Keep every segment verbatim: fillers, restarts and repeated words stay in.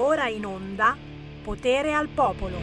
ora in onda Potere al Popolo.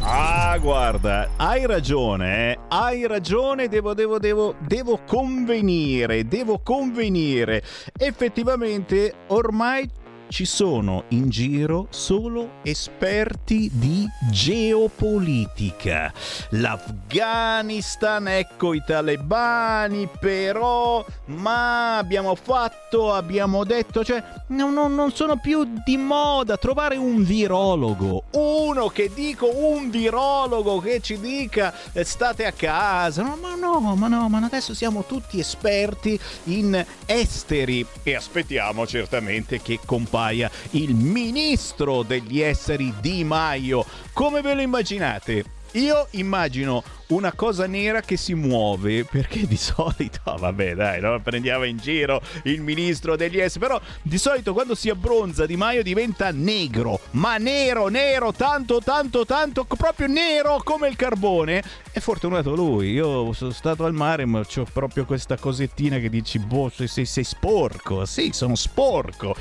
Ah, guarda, hai ragione, eh? hai ragione, devo, devo, devo, devo convenire, devo convenire. Effettivamente ormai ci sono in giro solo esperti di geopolitica. L'Afghanistan, ecco i talebani, però, ma abbiamo fatto, abbiamo detto, cioè no, no, non sono più di moda trovare un virologo, uno che dico un virologo che ci dica state a casa, no, ma no, ma no, ma adesso siamo tutti esperti in esteri e aspettiamo certamente che compagni il ministro degli esteri Di Maio. Come ve lo immaginate? Io immagino una cosa nera che si muove, perché di solito, oh vabbè dai, no? Prendiamo in giro il ministro degli esteri, però di solito quando si abbronza Di Maio diventa negro, ma nero, nero, tanto, tanto, tanto, proprio nero come il carbone. È fortunato lui, io sono stato al mare ma c'ho proprio questa cosettina che dici, boh, sei, sei sporco, sì, sono sporco.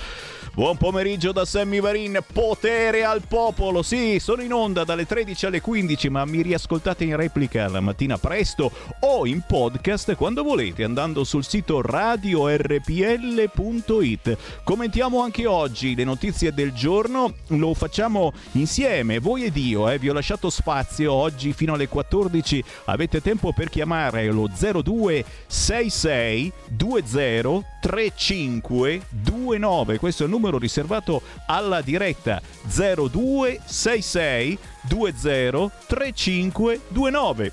Buon pomeriggio da Sammy Varin, Potere al Popolo, sì, sono in onda dalle tredici alle quindici, ma mi riascoltate in replica la mattina presto o in podcast quando volete andando sul sito radio erre pi elle punto it. Commentiamo anche oggi le notizie del giorno, lo facciamo insieme, voi ed io, eh. Vi ho lasciato spazio oggi fino alle quattordici, avete tempo per chiamare lo zero due sei sei due zero tre cinque due nove, questo è il numero riservato alla diretta, zero due sei sei due zero tre cinque due nove.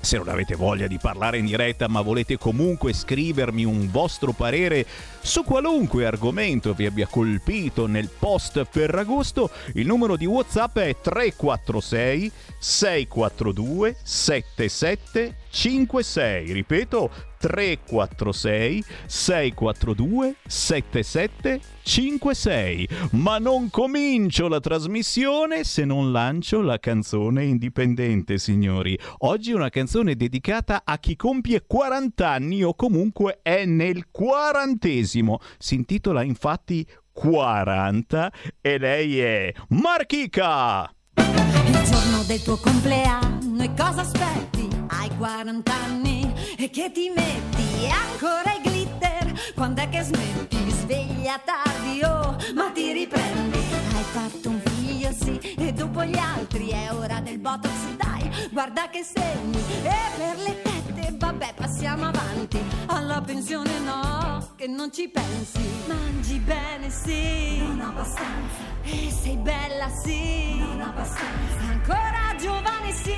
Se non avete voglia di parlare in diretta ma volete comunque scrivermi un vostro parere su qualunque argomento vi abbia colpito nel post Ferragosto, il numero di WhatsApp è tre quattro sei sei quattro due sette sette cinque sei, ripeto tre quattro sei sei quattro due sette sette cinque sei. Ma non comincio la trasmissione se non lancio la canzone indipendente, signori. Oggi una canzone dedicata a chi compie quaranta anni o comunque è nel quarantesimo. Si intitola infatti quaranta e lei è Marquica. Il giorno del tuo compleanno e cosa aspetti? Hai quaranta anni e che ti metti? Ancora i glitter? Quando è che smetti? Sveglia tardi, oh, ma ti riprendi. Hai fatto un figlio, sì, e dopo gli altri è ora del botox, dai, guarda che segni. E per le tette, vabbè, passiamo avanti. Alla pensione no, che non ci pensi. Mangi bene, sì, non abbastanza. E sei bella, sì, non abbastanza. Ancora giovane, sì,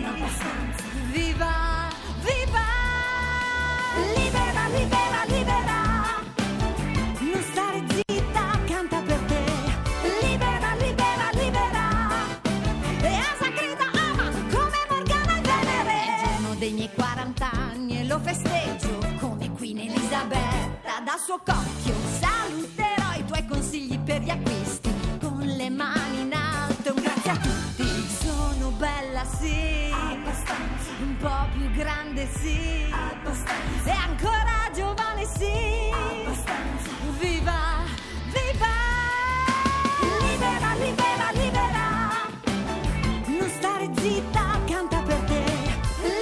non abbastanza. Viva, viva, libera, libera, libera, non stare zitta, canta per te. Libera, libera, libera, e asa grida ama come Morgana e Venere. È il giorno dei miei quaranta anni e lo festeggio come Queen Elisabetta. Da suo cocchio saluterò i tuoi consigli per gli acquisti con le mani in alto. Un grazie a tutti. Sono bella, sì, abbastanza. Un po' più grande, sì, abbastanza. E ancora giovane, sì, abbastanza. Viva, viva, libera, libera, libera, non stare zitta, canta per te.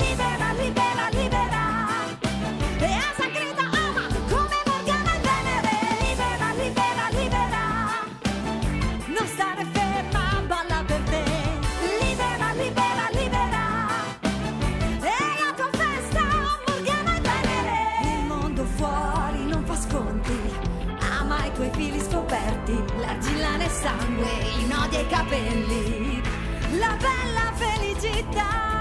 Libera, libera, libera, e asa grida ama come Morgana e Venere. Libera, libera, libera, non stare ferma, balla per te. Libera, libera, libera, e la tua festa Morgana e Venere. Il mondo fuori non fa sconti, ama i tuoi fili scoperti, l'argilla nel sangue, i nodi ai capelli, la bella felicità.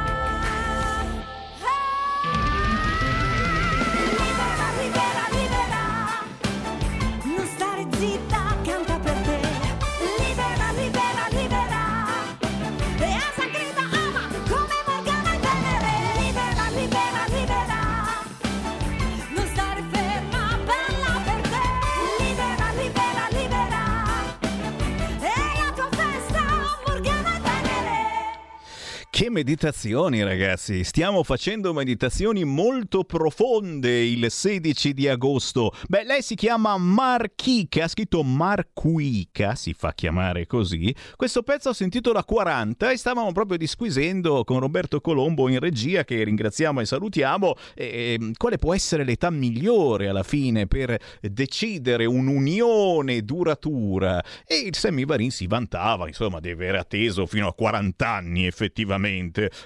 Libera, libera, non stare zitta, canta per te. Libera, libera, libera, e asa grida ama come Morgana e Venere. Libera, libera, libera, non stare ferma, bella per te. Libera, libera, libera, e la tua festa Morgana e Venere. Che meditazioni, ragazzi, stiamo facendo meditazioni molto profonde il sedici di agosto. Beh, lei si chiama Marquica, ha scritto Marquica, si fa chiamare così. Questo pezzo ho sentito da quaranta e stavamo proprio disquisendo con Roberto Colombo in regia, che ringraziamo e salutiamo, e quale può essere l'età migliore alla fine per decidere un'unione duratura, e il Semivarin si vantava, insomma, di aver atteso fino a quaranta anni effettivamente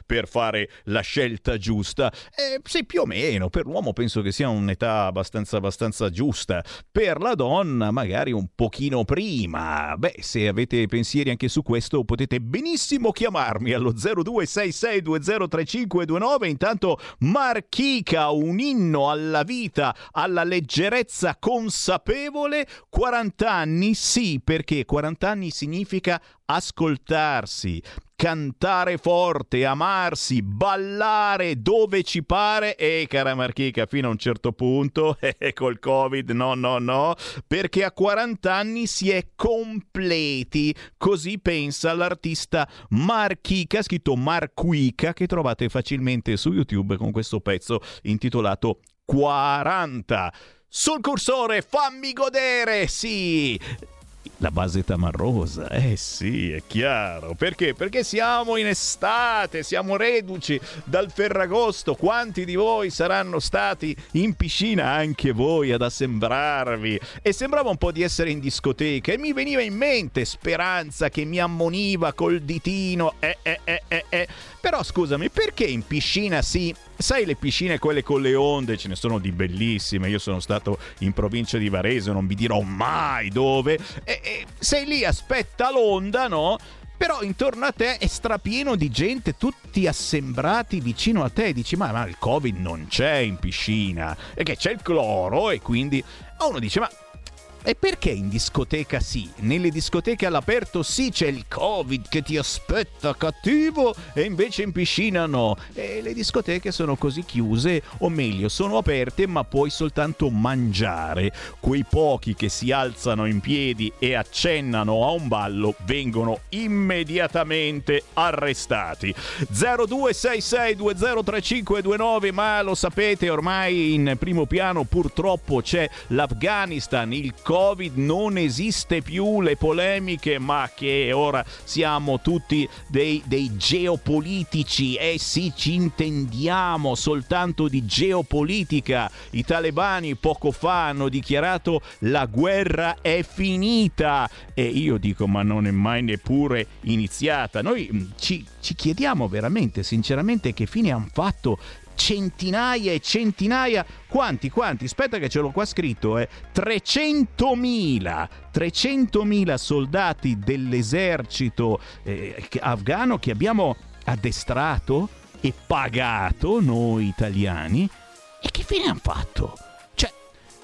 per fare la scelta giusta. Eh, sì, più o meno per l'uomo penso che sia un'età abbastanza abbastanza giusta, per la donna magari un pochino prima. Beh, se avete pensieri anche su questo potete benissimo chiamarmi allo zero due sei sei due zero tre cinque due nove. Intanto Marquica, un inno alla vita, alla leggerezza consapevole. Quaranta anni, sì, perché quaranta anni significa ascoltarsi, cantare forte, amarsi, ballare dove ci pare. E cara Marquica, fino a un certo punto, eh, col Covid no no no, perché a quaranta anni si è completi, così pensa l'artista Marquica, scritto Marquica, che trovate facilmente su YouTube con questo pezzo intitolato quaranta. Sul cursore fammi godere, sì, la base tamarrosa, eh sì, è chiaro. Perché? Perché siamo in estate, siamo reduci dal Ferragosto. Quanti di voi saranno stati in piscina anche voi ad assembrarvi? E sembrava un po' di essere in discoteca, e mi veniva in mente Speranza che mi ammoniva col ditino. Eh, eh, eh, eh, eh. Però scusami, perché in piscina sì? Sai, le piscine quelle con le onde, ce ne sono di bellissime. Io sono stato in provincia di Varese, non vi dirò mai dove. E, e sei lì, aspetta l'onda, no? Però intorno a te è strapieno di gente, tutti assembrati vicino a te. Dici, ma, ma il Covid non c'è in piscina, perché c'è il cloro, e quindi uno dice, ma... E perché in discoteca sì? Nelle discoteche all'aperto sì, c'è il Covid che ti aspetta cattivo, e invece in piscina no. E le discoteche sono così chiuse, o meglio, sono aperte ma puoi soltanto mangiare. Quei pochi che si alzano in piedi e accennano a un ballo vengono immediatamente arrestati. zero due sei sei due zero tre cinque due nove. Ma lo sapete, ormai in primo piano purtroppo c'è l'Afghanistan, il Covid non esiste più, le polemiche, ma che ora siamo tutti dei, dei geopolitici, eh sì, ci intendiamo soltanto di geopolitica. I talebani poco fa hanno dichiarato la guerra è finita, e io dico, ma non è mai neppure iniziata. Noi ci, ci chiediamo veramente, sinceramente, che fine hanno fatto centinaia e centinaia, quanti quanti, aspetta che ce l'ho qua scritto, eh. trecentomila trecentomila soldati dell'esercito eh, afghano che abbiamo addestrato e pagato noi italiani, e che fine hanno fatto? Cioè,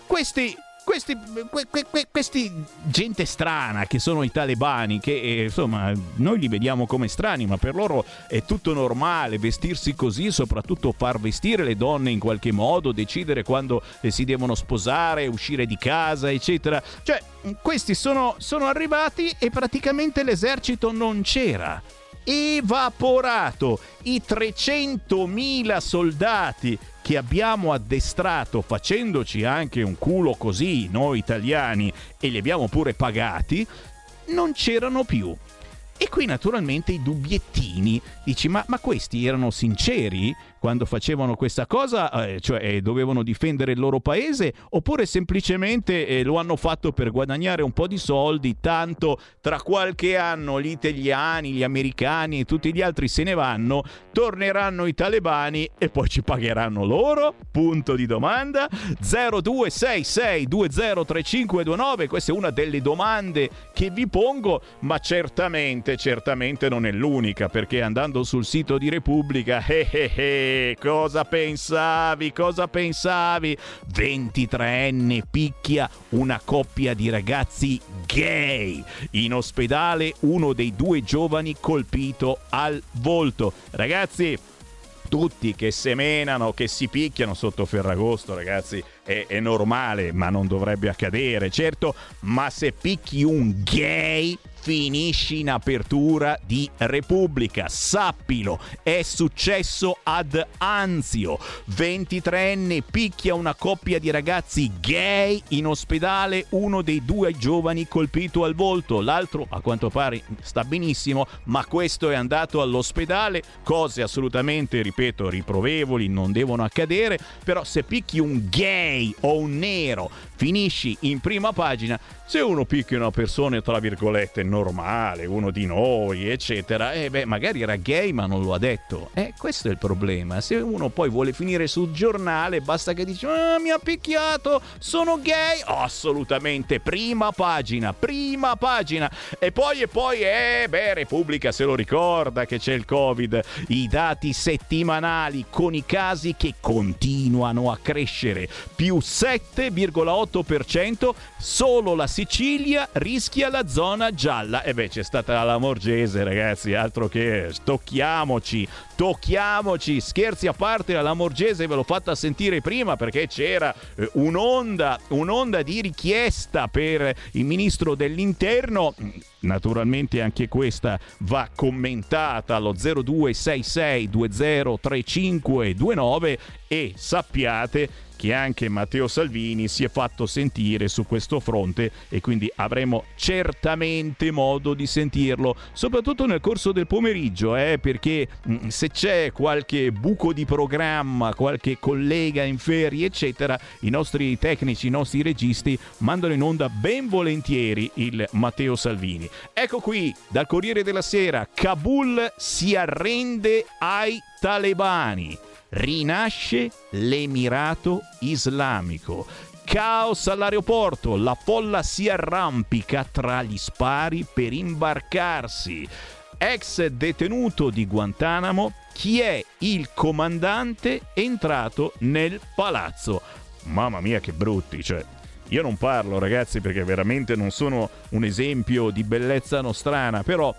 questi questi que, que, que, questi gente strana che sono i talebani, che eh, insomma noi li vediamo come strani, ma per loro è tutto normale vestirsi così, soprattutto far vestire le donne in qualche modo, decidere quando eh, si devono sposare, uscire di casa, eccetera. Cioè, questi sono, sono arrivati e praticamente l'esercito non c'era, evaporato. I trecentomila soldati che abbiamo addestrato, facendoci anche un culo così noi italiani, e li abbiamo pure pagati, non c'erano più. E qui naturalmente i dubbiettini, dici, ma, ma questi erano sinceri quando facevano questa cosa, eh, cioè eh, dovevano difendere il loro paese, oppure semplicemente eh, lo hanno fatto per guadagnare un po' di soldi, tanto tra qualche anno gli italiani, gli americani e tutti gli altri se ne vanno, torneranno i talebani e poi ci pagheranno loro? Punto di domanda. zero due sei sei due zero tre cinque due nove, questa è una delle domande che vi pongo, ma certamente certamente non è l'unica, perché andando sul sito di Repubblica, eh eh eh, cosa pensavi, cosa pensavi? ventitreenne picchia una coppia di ragazzi gay, in ospedale uno dei due giovani colpito al volto. Ragazzi, tutti che semenano, che si picchiano sotto Ferragosto, ragazzi, è, è normale, ma non dovrebbe accadere, certo, ma se picchi un gay finisci in apertura di Repubblica. Sappilo, è successo ad Anzio. ventitreenne picchia una coppia di ragazzi gay in ospedale, uno dei due giovani colpito al volto, l'altro a quanto pare sta benissimo, ma questo è andato all'ospedale. Cose assolutamente, ripeto, riprovevoli, non devono accadere, però se picchi un gay o un nero finisci in prima pagina. Se uno picchia una persona tra virgolette normale, uno di noi eccetera, e eh beh magari era gay ma non lo ha detto, eh, questo è il problema. Se uno poi vuole finire sul giornale basta che dice ah, mi ha picchiato, sono gay, assolutamente prima pagina, prima pagina. E poi e poi eh beh Repubblica se lo ricorda che c'è il Covid, i dati settimanali con i casi che continuano a crescere, più sette virgola otto per cento, solo la Sicilia rischia la zona gialla. E beh, c'è stata Lamorgese, ragazzi, altro che tocchiamoci, tocchiamoci, scherzi a parte, la Lamorgese ve l'ho fatta sentire prima perché c'era un'onda, un'onda di richiesta per il ministro dell'interno. Naturalmente anche questa va commentata allo zero due sei sei due zero tre cinque due nove, e sappiate che anche Matteo Salvini si è fatto sentire su questo fronte e quindi avremo certamente modo di sentirlo, soprattutto nel corso del pomeriggio, eh, perché mh, se c'è qualche buco di programma, qualche collega in ferie eccetera, i nostri tecnici, i nostri registi mandano in onda ben volentieri il Matteo Salvini. Ecco qui dal Corriere della Sera: Kabul si arrende ai talebani, rinasce l'Emirato Islamico. Caos all'aeroporto, la folla si arrampica tra gli spari per imbarcarsi. Ex detenuto di Guantanamo, chi è il comandante entrato nel palazzo? Mamma mia che brutti, cioè io non parlo, ragazzi, perché veramente non sono un esempio di bellezza nostrana, però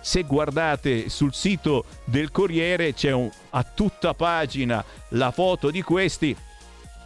se guardate sul sito del Corriere c'è un, a tutta pagina la foto di questi,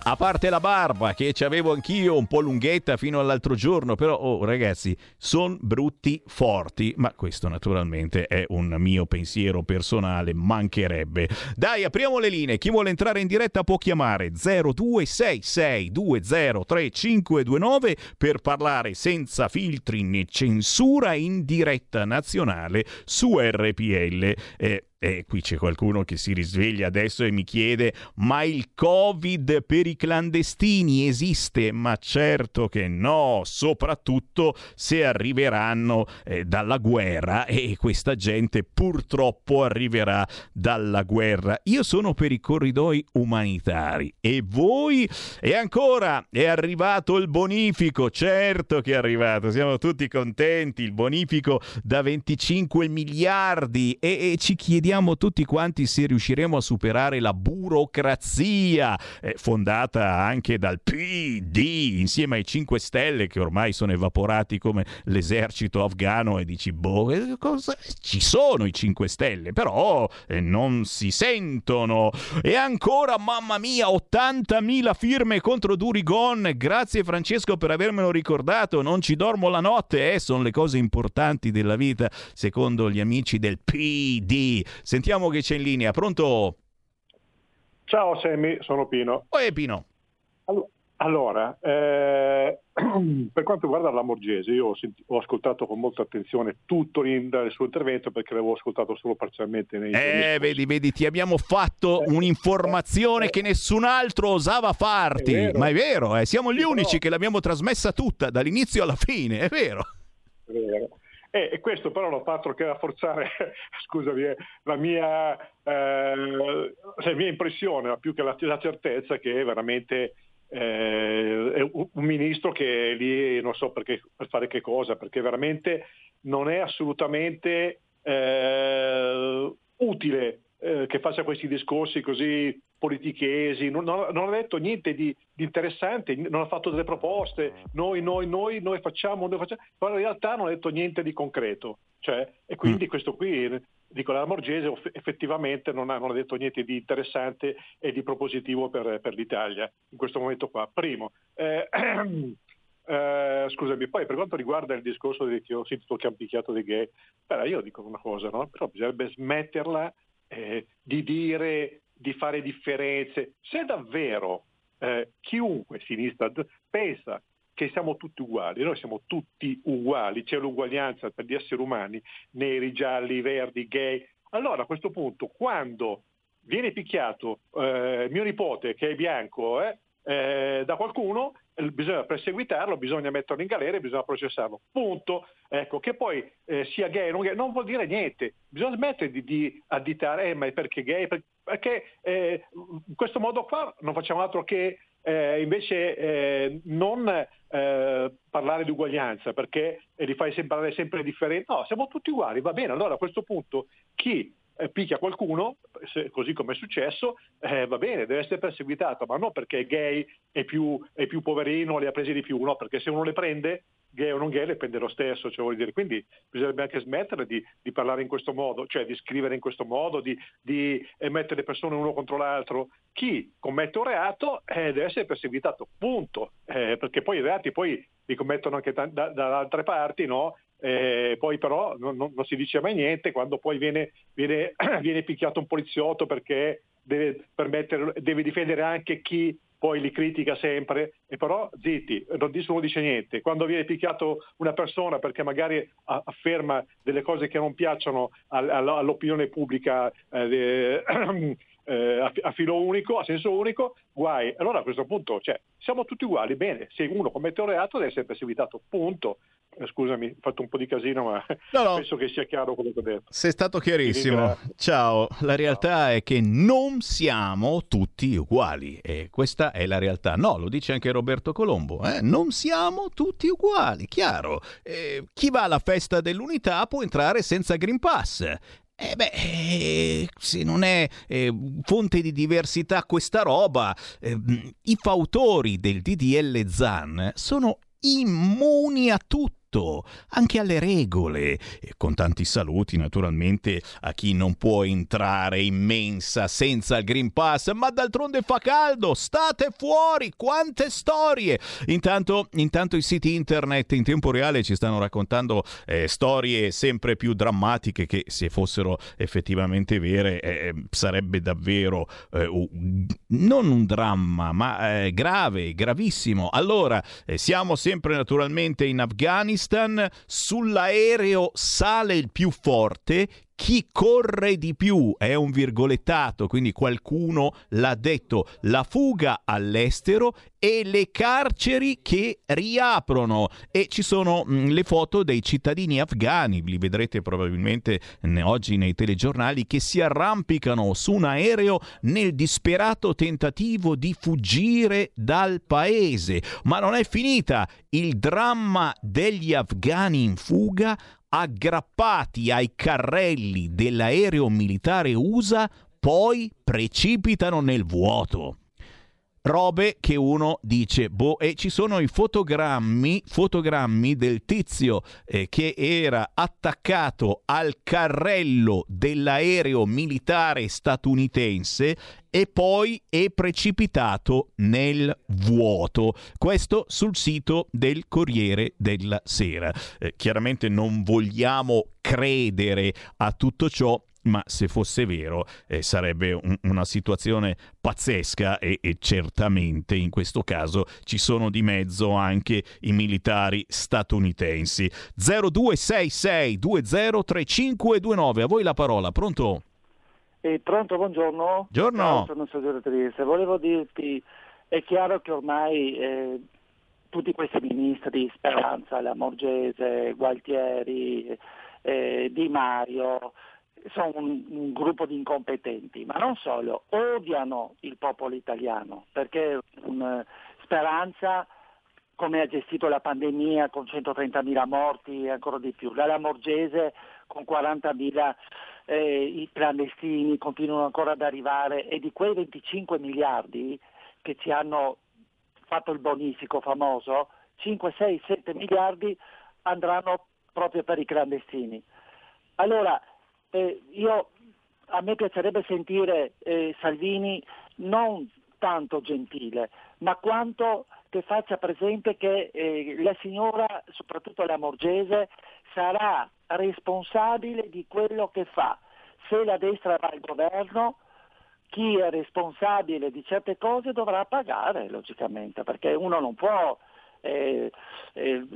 a parte la barba che ci avevo anch'io un po' lunghetta fino all'altro giorno, però oh, ragazzi, son brutti forti, ma questo naturalmente è un mio pensiero personale, mancherebbe. Dai, apriamo le linee, chi vuole entrare in diretta può chiamare zero due sei sei due zero tre cinque due nove per parlare senza filtri né censura in diretta nazionale su erre pi elle. eh, E qui c'è qualcuno che si risveglia adesso e mi chiede: ma il Covid per i clandestini esiste? Ma certo che no, soprattutto se arriveranno eh, dalla guerra, e questa gente purtroppo arriverà dalla guerra. Io sono per i corridoi umanitari, e voi? E ancora è arrivato il bonifico, certo che è arrivato, siamo tutti contenti, il bonifico da venticinque miliardi, e, e ci chiediamo Vediamo tutti quanti se riusciremo a superare la burocrazia eh, fondata anche dal pi di insieme ai cinque Stelle, che ormai sono evaporati come l'esercito afghano. E dici boh, eh, cosa? Ci sono i cinque Stelle però eh, non si sentono. E ancora, mamma mia, ottantamila firme contro Durigon, grazie Francesco per avermelo ricordato, non ci dormo la notte, eh, sono le cose importanti della vita secondo gli amici del pi di. Sentiamo che c'è in linea. Pronto? Ciao Sammy, sono Pino. Oh, è Pino. Allora, eh, per quanto riguarda Lamorgese, io ho, senti- ho ascoltato con molta attenzione tutto il suo intervento, perché l'avevo ascoltato solo parzialmente. Nei eh, vedi, vedi, ti abbiamo fatto eh, un'informazione eh, che nessun altro osava farti, è ma è vero, eh, siamo gli sì, unici no. che l'abbiamo trasmessa tutta, dall'inizio alla fine, è vero. È vero. E questo però l'ho fatto che rafforzare, scusami, la mia, eh, la mia impressione, più che la, la certezza che è veramente eh, è un ministro che è lì, non so perché, per fare che cosa, perché veramente non è assolutamente eh, utile eh, che faccia questi discorsi così politichesi, non, non, non ha detto niente di, di interessante, non ha fatto delle proposte, noi, noi, noi, noi facciamo, noi facciamo, però in realtà non ha detto niente di concreto, cioè, e quindi questo qui, dico, la Lamorgese effettivamente non ha, non ha detto niente di interessante e di propositivo per, per l'Italia in questo momento qua, primo. Eh, Eh, scusami, poi per quanto riguarda il discorso di che ho sentito che ha picchiato dei gay, però io dico una cosa, no? Però bisognerebbe smetterla eh, di dire, di fare differenze. Se davvero eh, chiunque sinistra pensa che siamo tutti uguali, noi siamo tutti uguali, c'è l'uguaglianza per gli esseri umani, neri, gialli, verdi, gay, allora a questo punto quando viene picchiato eh, mio nipote che è bianco eh, eh, da qualcuno, bisogna perseguitarlo, bisogna metterlo in galera e bisogna processarlo, punto. Ecco, che poi eh, sia gay o non gay non vuol dire niente, bisogna smettere di, di additare eh, ma perché gay, perché eh, in questo modo qua non facciamo altro che eh, invece eh, non eh, parlare di uguaglianza, perché li fai sembrare sempre differenti. No, siamo tutti uguali, va bene, allora a questo punto chi picchia qualcuno, così come è successo, eh, va bene, deve essere perseguitato, ma non perché è gay e più, è più poverino, le ha prese di più, no, perché se uno le prende, gay o non gay, le prende lo stesso, cioè vuol dire, quindi bisognerebbe anche smettere di, di parlare in questo modo, cioè di scrivere in questo modo, di, di mettere le persone uno contro l'altro. Chi commette un reato eh, deve essere perseguitato, punto, eh, perché poi i reati poi li commettono anche da, da, da altre parti, no? Eh, poi però non, non, non si dice mai niente quando poi viene, viene, viene picchiato un poliziotto perché deve, permettere, deve difendere anche chi poi li critica sempre, e però zitti, non nessuno dice niente. Quando viene picchiato una persona perché magari afferma delle cose che non piacciono all'opinione pubblica eh, eh, a filo unico, a senso unico, guai. Allora a questo punto, cioè, siamo tutti uguali, bene, se uno commette un reato deve essere perseguitato, punto. Scusami, ho fatto un po' di casino, ma no, no. penso che sia chiaro quello che ho detto. Sei stato chiarissimo. Ciao. La realtà è che non siamo tutti uguali, e questa è la realtà. No, lo dice anche Roberto Colombo, eh? Non siamo tutti uguali, chiaro. Eh, chi va alla festa dell'unità può entrare senza Green Pass. Eh beh, eh, se non è eh, fonte di diversità questa roba, eh, i fautori del D D L Zan sono immuni a tutto, anche alle regole, e con tanti saluti naturalmente a chi non può entrare in mensa senza il Green Pass, ma d'altronde fa caldo, state fuori, quante storie. Intanto, intanto i siti internet in tempo reale ci stanno raccontando eh, storie sempre più drammatiche che, se fossero effettivamente vere, eh, sarebbe davvero eh, un, non un dramma, ma eh, grave, gravissimo. Allora, eh, siamo sempre naturalmente in Afghanistan. Sull'aereo sale il più forte, chi corre di più, è un virgolettato, quindi qualcuno l'ha detto, la fuga all'estero e le carceri che riaprono, e ci sono mh, le foto dei cittadini afghani, li vedrete probabilmente ne, oggi nei telegiornali, che si arrampicano su un aereo nel disperato tentativo di fuggire dal paese. Ma non è finita, il dramma degli afghani in fuga aggrappati ai carrelli dell'aereo militare U S A, poi precipitano nel vuoto. Robe che uno dice, boh, e ci sono i fotogrammi, fotogrammi del tizio eh, che era attaccato al carrello dell'aereo militare statunitense e poi è precipitato nel vuoto. Questo sul sito del Corriere della Sera. Eh, chiaramente non vogliamo credere a tutto ciò, ma se fosse vero eh, sarebbe un, una situazione pazzesca, e, e certamente in questo caso ci sono di mezzo anche i militari statunitensi. zero due sei sei due zero tre cinque due nove, a voi la parola, pronto? Eh, pronto, buongiorno. Buongiorno. Sono Soggiornatrice, volevo dirti, è chiaro che ormai eh, tutti questi ministri, Speranza, Lamorgese, Gualtieri, eh, Di Maio, sono un, un gruppo di incompetenti, ma non solo, odiano il popolo italiano, perché um, Speranza, come ha gestito la pandemia con centotrentamila morti e ancora di più, la Lamorgese con quarantamila eh, i clandestini continuano ancora ad arrivare, e di quei venticinque miliardi che ci hanno fatto il bonifico famoso, cinque, sei, sette miliardi andranno proprio per i clandestini. Allora, Eh, io, a me piacerebbe sentire eh, Salvini non tanto gentile, ma quanto che faccia presente che eh, la signora, soprattutto Lamorgese, sarà responsabile di quello che fa. Se la destra va al governo, chi è responsabile di certe cose dovrà pagare, logicamente, perché uno non può eh, eh,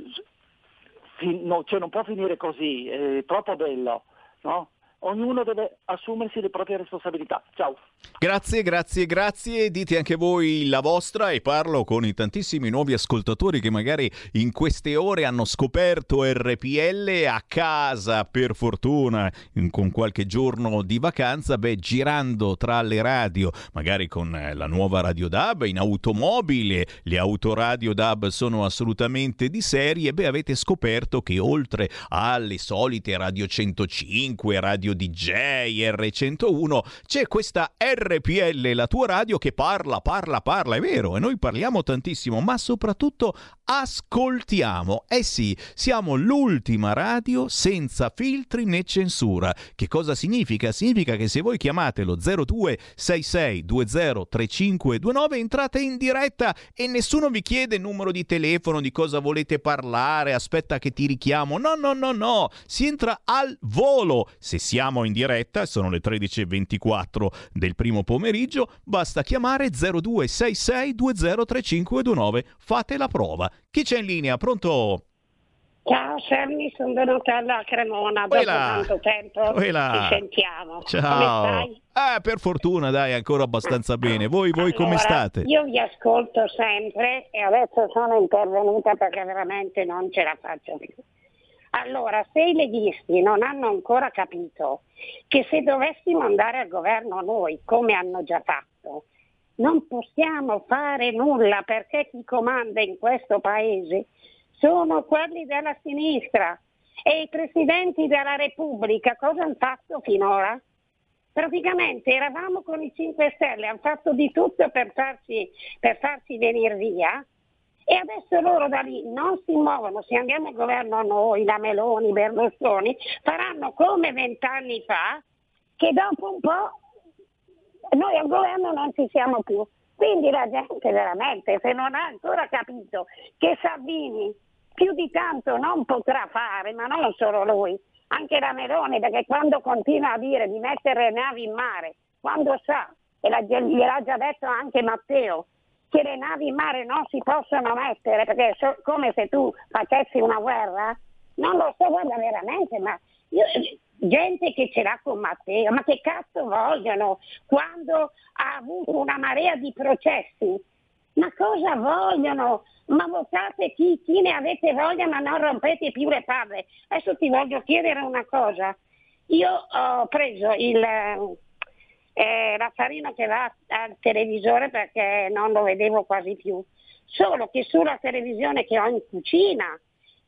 fin- no, cioè non può finire così, è troppo bello, no? Ognuno deve assumersi le proprie responsabilità. Ciao. Grazie, grazie, grazie. Dite anche voi la vostra e parlo con i tantissimi nuovi ascoltatori che magari in queste ore hanno scoperto erre pi elle a casa, per fortuna, in, con qualche giorno di vacanza, beh, girando tra le radio, magari con la nuova Radio D A B, in automobile, le autoradio D A B sono assolutamente di serie, beh, avete scoperto che oltre alle solite Radio centocinque, Radio D J, erre centouno, c'è questa erre pi elle, la tua radio, che parla, parla, parla, è vero, e noi parliamo tantissimo, ma soprattutto ascoltiamo. Eh sì, siamo l'ultima radio senza filtri né censura. Che cosa significa? Significa che se voi chiamate lo zero due sei sei due zero tre cinque due nove entrate in diretta e nessuno vi chiede il numero di telefono, di cosa volete parlare, aspetta che ti richiamo, no, no, no, no, si entra al volo. Se siamo in diretta, sono le tredici e ventiquattro del primo pomeriggio, basta chiamare zero due sei sei due zero tre cinque due nove. Fate la prova. Chi c'è in linea? Pronto? Ciao Sammy, sono venuta da Cremona, dopo tanto tempo ci sentiamo. Ciao. Come stai? Ah, per fortuna, dai, ancora abbastanza bene. Voi, voi allora, come state? Io vi ascolto sempre e adesso sono intervenuta perché veramente non ce la faccio più. Allora, se i leghisti non hanno ancora capito che se dovessimo andare al governo noi, come hanno già fatto, non possiamo fare nulla perché chi comanda in questo paese sono quelli della sinistra e i presidenti della Repubblica cosa hanno fatto finora? Praticamente eravamo con i cinque Stelle, hanno fatto di tutto per farci, per farci venire via. E adesso loro da lì non si muovono, se andiamo al governo noi, la Meloni, Berlusconi, faranno come vent'anni fa, che dopo un po' noi al governo non ci siamo più. Quindi la gente veramente, se non ha ancora capito che Salvini più di tanto non potrà fare, ma non solo lui, anche la Meloni, perché quando continua a dire di mettere le navi in mare, quando sa, e gliel'ha già detto anche Matteo, che le navi in mare non si possono mettere, perché so, come se tu facessi una guerra, non lo so, guarda veramente, ma io, gente che ce l'ha con Matteo, ma che cazzo vogliono quando ha avuto una marea di processi? Ma cosa vogliono? Ma votate chi, chi ne avete voglia, ma non rompete più le palle. Adesso ti voglio chiedere una cosa. Io ho preso il... Eh, la farina che va al televisore perché non lo vedevo quasi più, solo che sulla televisione che ho in cucina,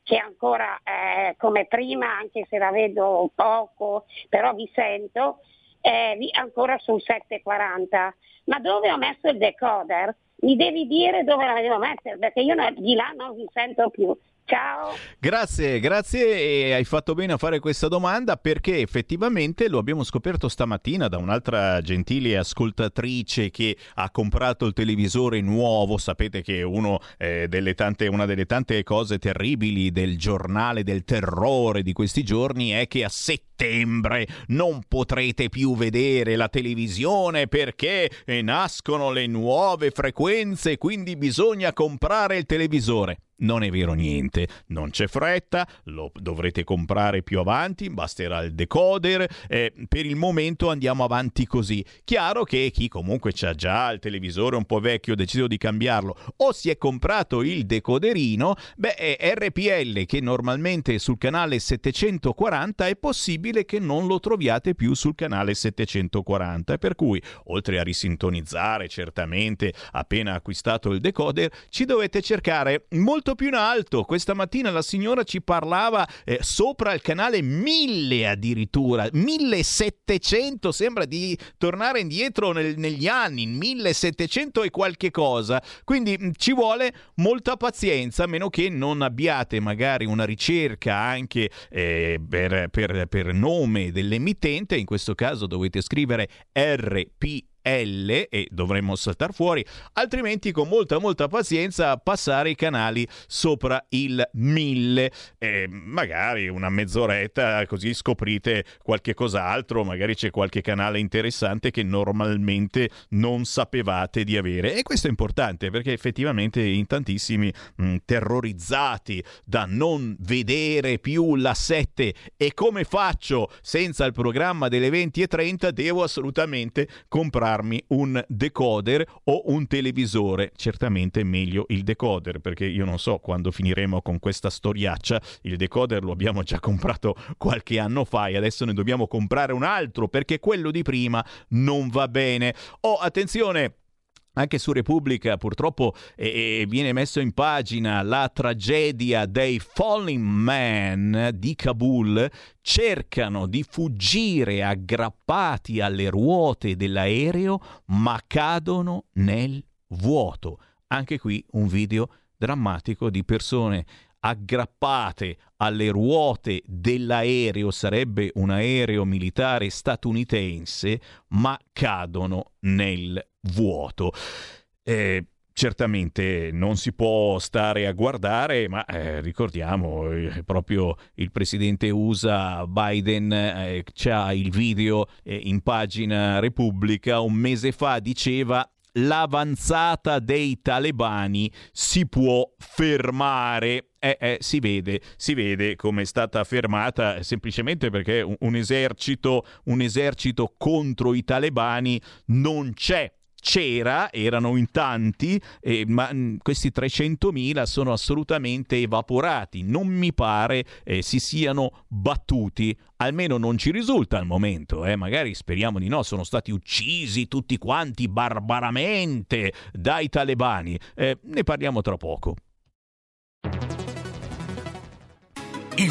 che ancora eh, come prima, anche se la vedo poco, però vi sento, eh, ancora sul sette e quaranta, ma dove ho messo il decoder? Mi devi dire dove la devo mettere, perché io no, di là non vi sento più. Ciao. Grazie, grazie, e hai fatto bene a fare questa domanda perché effettivamente lo abbiamo scoperto stamattina da un'altra gentile ascoltatrice che ha comprato il televisore nuovo. Sapete che uno, eh, delle tante, una delle tante cose terribili del giornale del terrore di questi giorni è che a settembre non potrete più vedere la televisione perché nascono le nuove frequenze, quindi bisogna comprare il televisore. Non è vero niente, non c'è fretta, lo dovrete comprare più avanti, basterà il decoder, eh, per il momento andiamo avanti così. Chiaro che chi comunque c'ha già il televisore un po' vecchio, ha deciso di cambiarlo o si è comprato il decoderino, beh, erre pi elle che normalmente è sul canale settecentoquaranta è possibile che non lo troviate più sul canale settecentoquaranta, per cui oltre a risintonizzare certamente appena acquistato il decoder ci dovete cercare molto più in alto. Questa mattina la signora ci parlava eh, sopra il canale mille, addirittura millesettecento, sembra di tornare indietro nel, negli anni, millesettecento e qualche cosa, quindi mh, ci vuole molta pazienza, a meno che non abbiate magari una ricerca anche eh, per, per, per nome dell'emittente, in questo caso dovete scrivere erre pi elle L e dovremmo saltar fuori, altrimenti con molta molta pazienza passare i canali sopra il mille, e magari una mezz'oretta così scoprite qualche cos'altro, magari c'è qualche canale interessante che normalmente non sapevate di avere, e questo è importante perché effettivamente in tantissimi mh, terrorizzati da non vedere più la sette, e come faccio senza il programma delle venti e trenta, devo assolutamente comprare un decoder o un televisore. Certamente meglio il decoder, perché io non so quando finiremo con questa storiaccia. Il decoder lo abbiamo già comprato qualche anno fa e adesso ne dobbiamo comprare un altro perché quello di prima non va bene. Oh, attenzione! Anche su Repubblica purtroppo eh, viene messo in pagina la tragedia dei Falling Man di Kabul. Cercano di fuggire aggrappati alle ruote dell'aereo, ma cadono nel vuoto. Anche qui un video drammatico di persone aggrappate alle ruote dell'aereo, sarebbe un aereo militare statunitense, ma cadono nel vuoto. Eh, certamente non si può stare a guardare, ma eh, ricordiamo eh, proprio il presidente U S A Biden eh, c'ha il video eh, in pagina Repubblica. Un mese fa diceva: l'avanzata dei talebani si può fermare. Eh, eh, si vede, si vede come è stata fermata semplicemente perché un, un esercito, un esercito contro i talebani non c'è. C'era, erano in tanti, eh, ma mh, questi trecentomila sono assolutamente evaporati. Non mi pare eh, si siano battuti, almeno non ci risulta al momento. Eh. Magari speriamo di no, sono stati uccisi tutti quanti barbaramente dai talebani. Eh, ne parliamo tra poco. Il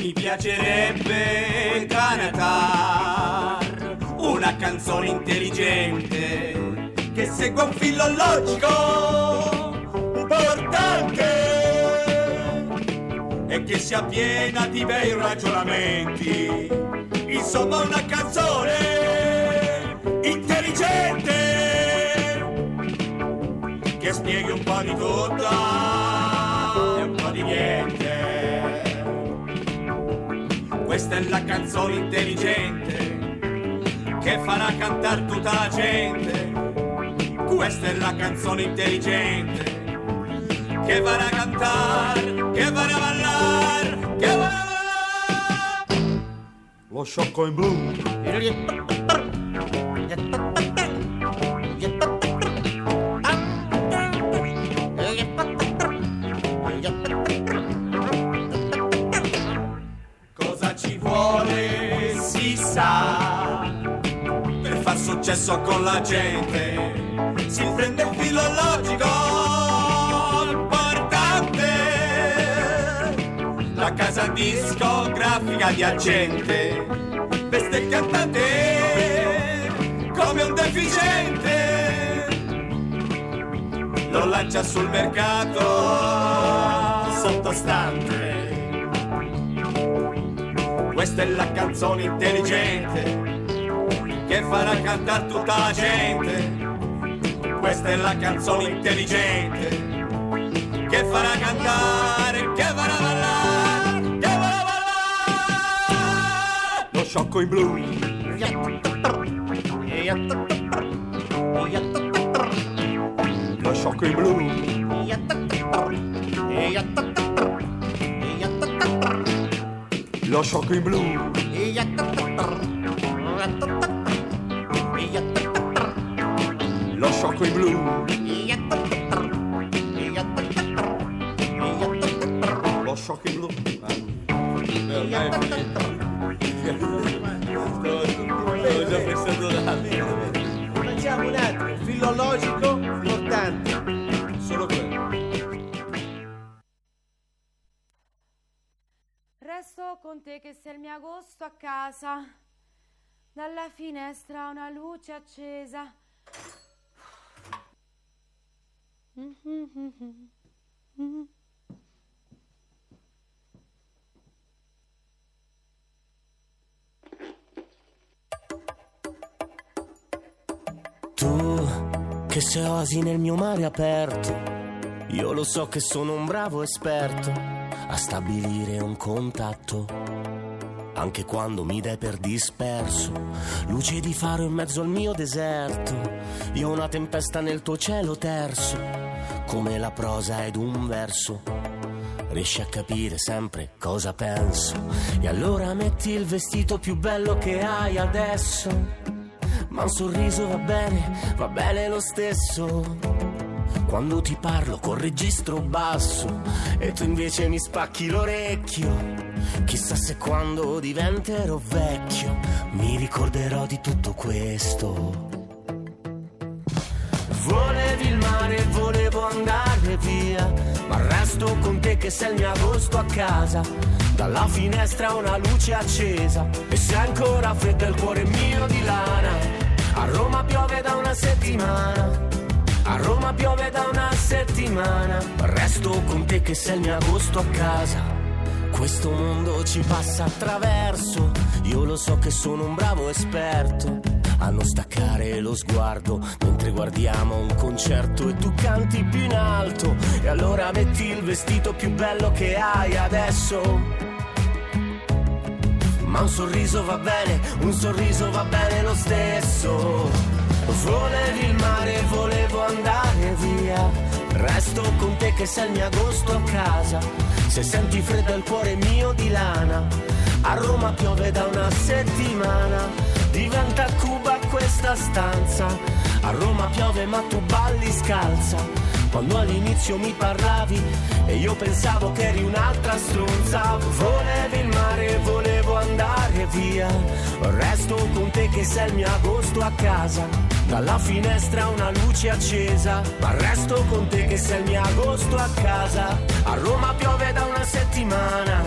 Mi piacerebbe cantare una canzone intelligente che segua un filo logico importante e che sia piena di bei ragionamenti. Insomma, una canzone intelligente che spieghi un po' di tutto e un po' di niente. Questa è la canzone intelligente che farà cantare tutta la gente. Questa è la canzone intelligente che farà cantare, che farà ballare, che farà ballare. Lo sciocco in blu. Cosa ci vuole, si sa, per far successo con la gente. Si prende il filo logico importante, la casa discografica di agente veste il cantante come un deficiente, lo lancia sul mercato sottostante. Questa è la canzone intelligente che farà cantare tutta la gente. Questa è la canzone intelligente che farà cantare, che farà ballare, che farà ballare. Lo sciocco in blu. Lo sciocco in blu. Lo sciocco in blu. Lo sciocco in blu. Lo sciocco in blu. L'ho già pensato da me. Facciamo un altro filologico flottante. Solo quello. Resto con te che sei il mio agosto a casa. Dalla finestra una luce accesa. Mm-hmm. Mm-hmm. Tu che se osi nel mio mare aperto, io lo so che sono un bravo esperto a stabilire un contatto, anche quando mi dai per disperso, luce di faro in mezzo al mio deserto, io una tempesta nel tuo cielo terso. Come la prosa ed un verso, riesci a capire sempre cosa penso. E allora metti il vestito più bello che hai adesso, ma un sorriso va bene, va bene lo stesso. Quando ti parlo col registro basso e tu invece mi spacchi l'orecchio, chissà se quando diventerò vecchio mi ricorderò di tutto questo. Volevi il mare, volevo andare via, ma resto con te che sei il mio agosto a casa. Dalla finestra una luce accesa e se ancora freddo il cuore mio di lana. A Roma piove da una settimana, a Roma piove da una settimana. Resto con te che sei il mio agosto a casa. Questo mondo ci passa attraverso, io lo so che sono un bravo esperto a non staccare lo sguardo mentre guardiamo un concerto e tu canti più in alto. E allora metti il vestito più bello che hai adesso, ma un sorriso va bene, un sorriso va bene lo stesso. Volevi il mare, volevo andare via, resto con te che sei il mio agosto a casa. Se senti freddo il cuore mio di lana, a Roma piove da una settimana. Diventa Cuba questa stanza, a Roma piove ma tu balli scalza. Quando all'inizio mi parlavi e io pensavo che eri un'altra stronza. Volevi il mare, volevo andare via, resto con te che sei il mio agosto a casa. Dalla finestra una luce accesa, ma resto con te che sei il mio agosto a casa. A Roma piove da una settimana,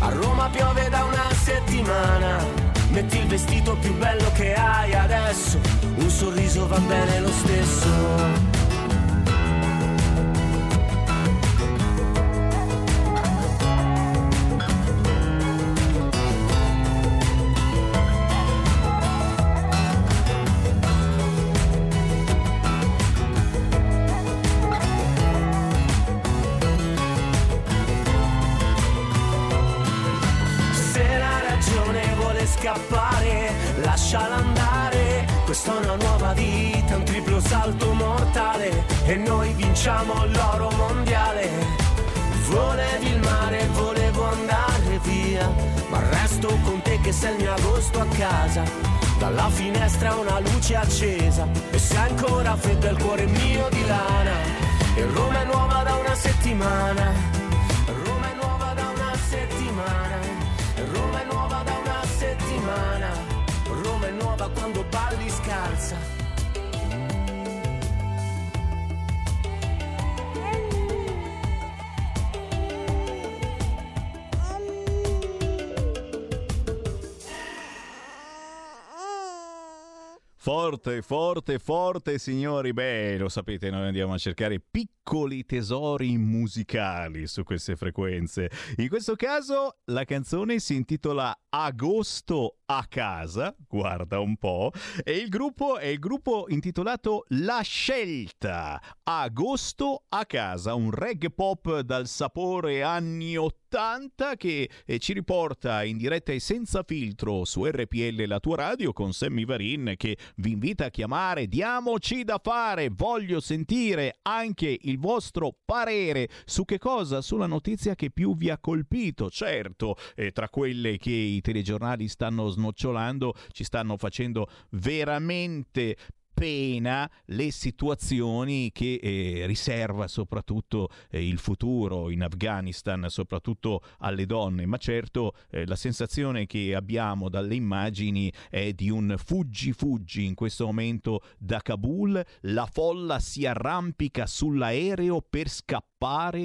a Roma piove da una settimana. Metti il vestito più bello che hai adesso, un sorriso va bene lo stesso. Scappare, lasciala andare. Questa è una nuova vita, un triplo salto mortale, e noi vinciamo l'oro mondiale. Volevi il mare, volevo andare via, ma resto con te che sei il mio agosto a casa. Dalla finestra una luce accesa, e se ancora freddo il cuore mio di lana. E Roma è nuova da una settimana, Roma è nuova da una settimana, Roma è nuova da una settimana, Roma è nuova quando balli scalza. Forte, forte, forte, signori. Beh, lo sapete, noi andiamo a cercare piccoli tesori musicali su queste frequenze. In questo caso la canzone si intitola Agosto a casa, guarda un po', e il gruppo è il gruppo intitolato La Scelta. Agosto a casa, un reggae pop dal sapore anni ottanta che ci riporta in diretta e senza filtro su R P L La Tua Radio con Sammy Varin, che vi invita a chiamare. Diamoci da fare, voglio sentire anche il vostro parere su che cosa, sulla notizia che più vi ha colpito. Certo, eh, tra quelle che i telegiornali stanno snocciolando ci stanno facendo veramente pena le situazioni che eh, riserva soprattutto eh, il futuro in Afghanistan, soprattutto alle donne. Ma certo, eh, la sensazione che abbiamo dalle immagini è di un fuggi fuggi in questo momento da Kabul. La folla si arrampica sull'aereo per scappare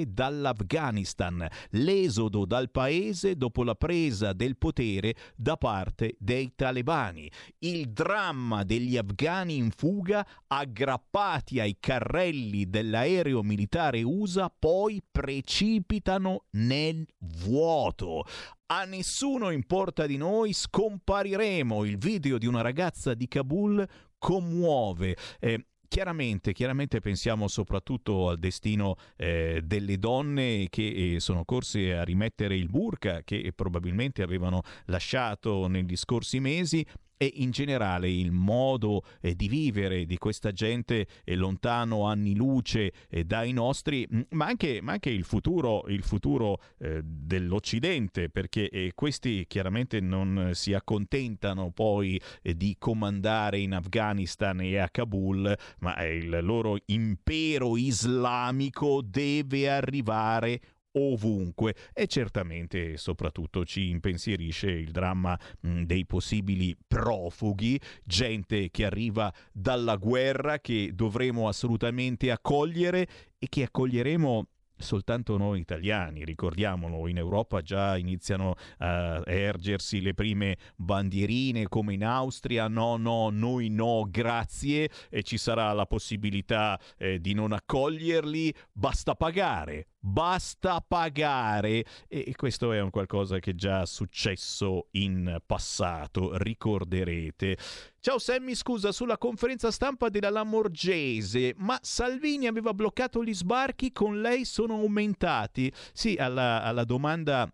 dall'Afghanistan, l'esodo dal paese dopo la presa del potere da parte dei talebani, il dramma degli afghani in fuga aggrappati ai carrelli dell'aereo militare U S A, poi precipitano nel vuoto. A nessuno importa di noi, scompariremo. Il video di una ragazza di Kabul commuove. Eh, Chiaramente, chiaramente pensiamo soprattutto al destino eh, delle donne che eh, sono corse a rimettere il burka, che eh, probabilmente avevano lasciato negli scorsi mesi, e in generale il modo eh, di vivere di questa gente eh, lontano anni luce eh, dai nostri, ma anche, ma anche il futuro, il futuro eh, dell'Occidente, perché eh, questi chiaramente non si accontentano poi eh, di comandare in Afghanistan e a Kabul, ma il loro impero islamico deve arrivare ovunque. E certamente soprattutto ci impensierisce il dramma mh, dei possibili profughi, gente che arriva dalla guerra che dovremo assolutamente accogliere e che accoglieremo soltanto noi italiani. Ricordiamolo, in Europa già iniziano a ergersi le prime bandierine, come in Austria: no, no, noi no, grazie. E ci sarà la possibilità eh, di non accoglierli, basta pagare. Basta pagare, e questo è un qualcosa che è già successo in passato, ricorderete. Ciao Sammy, scusa, sulla conferenza stampa della Lamorgese, ma Salvini aveva bloccato gli sbarchi, con lei sono aumentati. Sì, alla, alla domanda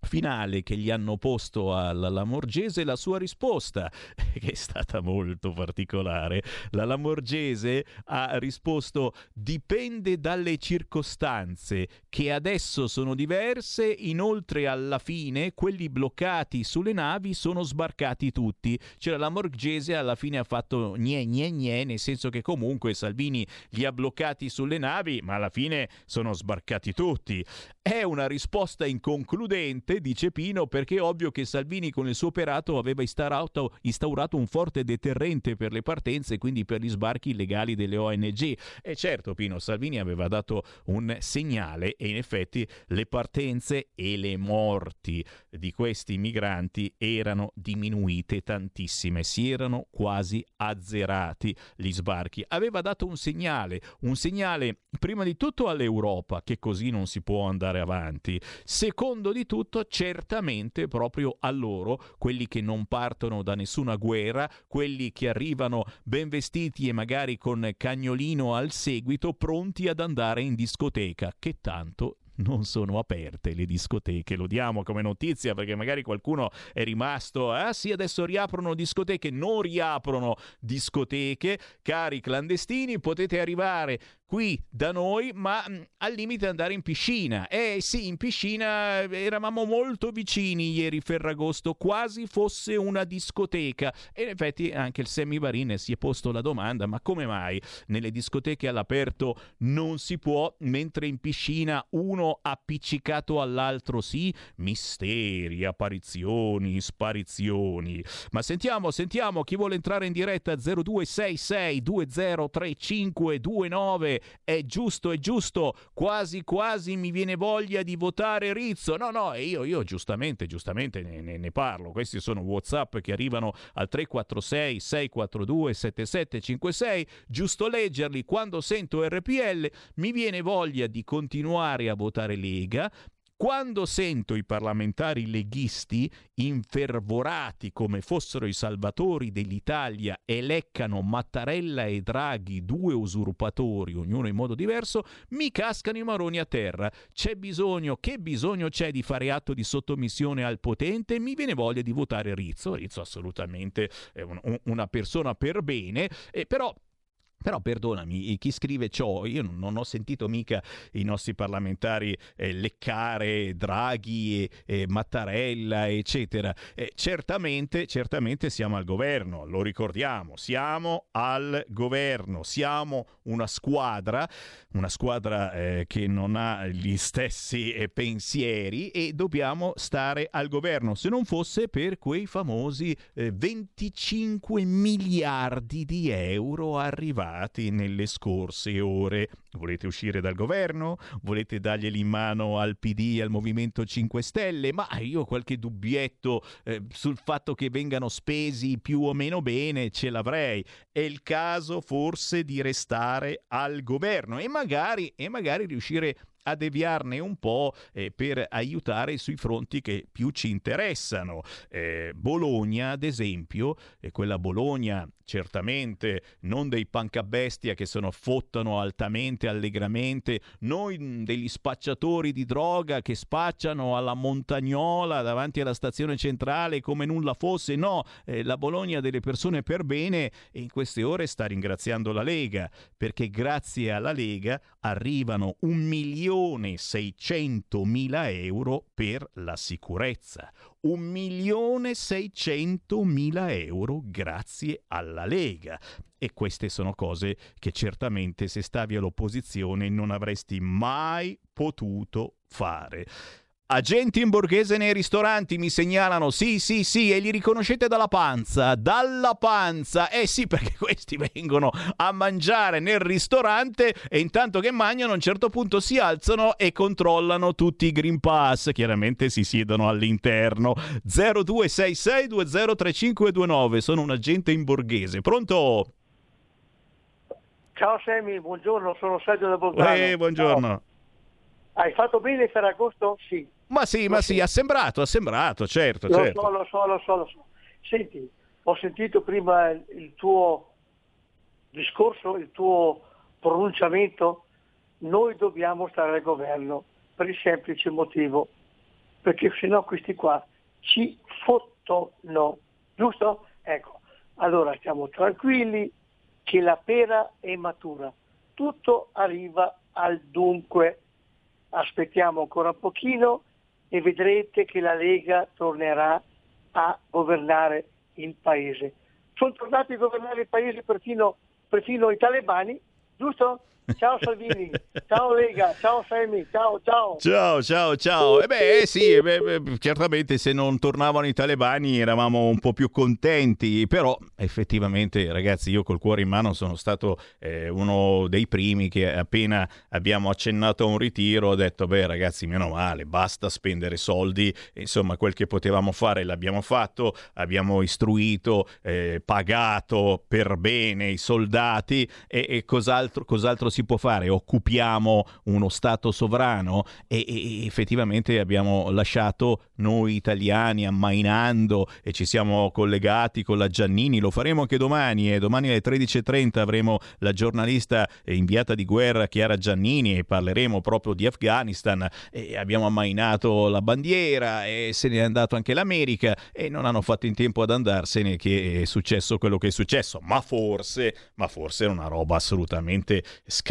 finale che gli hanno posto alla Lamorgese, la sua risposta, che è stata molto particolare, la Lamorgese ha risposto: dipende dalle circostanze, che adesso sono diverse, inoltre alla fine quelli bloccati sulle navi sono sbarcati tutti. Cioè la Lamorgese alla fine ha fatto gne gne gne, nel senso che comunque Salvini li ha bloccati sulle navi, ma alla fine sono sbarcati tutti. È una risposta inconcludente, dice Pino, perché è ovvio che Salvini con il suo operato aveva instaurato un forte deterrente per le partenze, quindi per gli sbarchi illegali delle O N G. E certo, Pino, Salvini aveva dato un segnale, e in effetti le partenze e le morti di questi migranti erano diminuite tantissime, si erano quasi azzerati gli sbarchi. Aveva dato un segnale, un segnale prima di tutto all'Europa, che così non si può andare avanti, secondo di tutto certamente proprio a loro, quelli che non partono da nessuna guerra, quelli che arrivano ben vestiti e magari con cagnolino al seguito, pronti ad andare in discoteca, che tanto non sono aperte le discoteche. Lo diamo come notizia perché magari qualcuno è rimasto, ah sì, adesso riaprono discoteche. Non riaprono discoteche, cari clandestini, potete arrivare qui da noi, ma mh, al limite andare in piscina. Eh sì, in piscina eravamo molto vicini ieri Ferragosto, quasi fosse una discoteca. E in effetti anche il Sammy Varin si è posto la domanda, ma come mai nelle discoteche all'aperto non si può, mentre in piscina uno appiccicato all'altro sì? Misteri, apparizioni, sparizioni. Ma sentiamo, sentiamo chi vuole entrare in diretta. Zero due sei sei due zero tre cinque due nove. È giusto, è giusto, quasi quasi mi viene voglia di votare Rizzo. No, no, io, io giustamente, giustamente ne, ne, ne parlo. Questi sono WhatsApp che arrivano al tre quattro sei sei quattro due sette sette cinque sei. Giusto leggerli. Quando sento R P L mi viene voglia di continuare a votare Lega. Quando sento i parlamentari leghisti, infervorati come fossero i salvatori dell'Italia, e leccano Mattarella e Draghi, due usurpatori, ognuno in modo diverso, mi cascano i maroni a terra. C'è bisogno, che bisogno c'è di fare atto di sottomissione al potente? Mi viene voglia di votare Rizzo. Rizzo assolutamente è un, una persona per bene, e però... Però perdonami, chi scrive ciò, io non ho sentito mica i nostri parlamentari eh, leccare Draghi e, e Mattarella eccetera. Eh, certamente, certamente siamo al governo, lo ricordiamo, siamo al governo, siamo una squadra, una squadra eh, che non ha gli stessi eh, pensieri, e dobbiamo stare al governo, se non fosse per quei famosi eh, venticinque miliardi di euro arrivati nelle scorse ore. Volete uscire dal governo? Volete darglieli in mano al P D e al Movimento cinque Stelle? Ma io qualche dubbietto eh, sul fatto che vengano spesi più o meno bene ce l'avrei. È il caso forse di restare al governo e magari, e magari riuscire a deviarne un po' eh, per aiutare sui fronti che più ci interessano. Eh, Bologna, ad esempio, e quella Bologna certamente non dei pancabestia che sono fottano altamente, allegramente, noi degli spacciatori di droga che spacciano alla Montagnola davanti alla stazione centrale come nulla fosse. No, eh, la Bologna delle persone per bene, e in queste ore sta ringraziando la Lega, perché grazie alla Lega arrivano un milione un milione seicentomila euro per la sicurezza. un milione seicentomila euro grazie alla Lega. E queste sono cose che certamente se stavi all'opposizione non avresti mai potuto fare. Agenti in borghese nei ristoranti, mi segnalano, sì sì sì, e li riconoscete dalla panza, dalla panza, eh sì, perché questi vengono a mangiare nel ristorante e intanto che mangiano a un certo punto si alzano e controllano tutti i Green Pass, chiaramente si siedono all'interno. zero due sei sei due zero tre cinque due nove, sono un agente in borghese, pronto? Ciao Semi, buongiorno, sono Sergio da Bolzano. Eh, buongiorno. Ciao. Hai fatto bene Ferragosto? Sì. Ma sì, ma sì, ha sembrato, ha sembrato, certo, certo. Lo so, lo so, lo so, lo so. Senti, ho sentito prima il, il tuo discorso, il tuo pronunciamento. Noi dobbiamo stare al governo per il semplice motivo, perché sennò questi qua ci fottono, giusto? Ecco, allora stiamo tranquilli che la pera è matura, tutto arriva al dunque. Aspettiamo ancora un pochino e vedrete che la Lega tornerà a governare il paese. Sono tornati a governare il paese perfino, perfino i talebani, giusto? Ciao Salvini, ciao Lega, ciao Semi, ciao ciao. Ciao ciao ciao. E eh beh eh sì, eh beh, certamente se non tornavano i talebani eravamo un po' più contenti, però effettivamente ragazzi io col cuore in mano sono stato eh, uno dei primi che appena abbiamo accennato a un ritiro ho detto beh ragazzi meno male, basta spendere soldi, insomma quel che potevamo fare l'abbiamo fatto, abbiamo istruito, eh, pagato per bene i soldati e, e cos'altro, cos'altro si si può fare? Occupiamo uno Stato sovrano? E, e effettivamente abbiamo lasciato noi italiani ammainando e ci siamo collegati con la Giannini. Lo faremo anche domani e domani alle tredici e trenta avremo la giornalista inviata di guerra Chiara Giannini e parleremo proprio di Afghanistan. E abbiamo ammainato la bandiera e se ne è andato anche l'America e non hanno fatto in tempo ad andarsene che è successo quello che è successo, ma forse, ma forse è una roba assolutamente scritta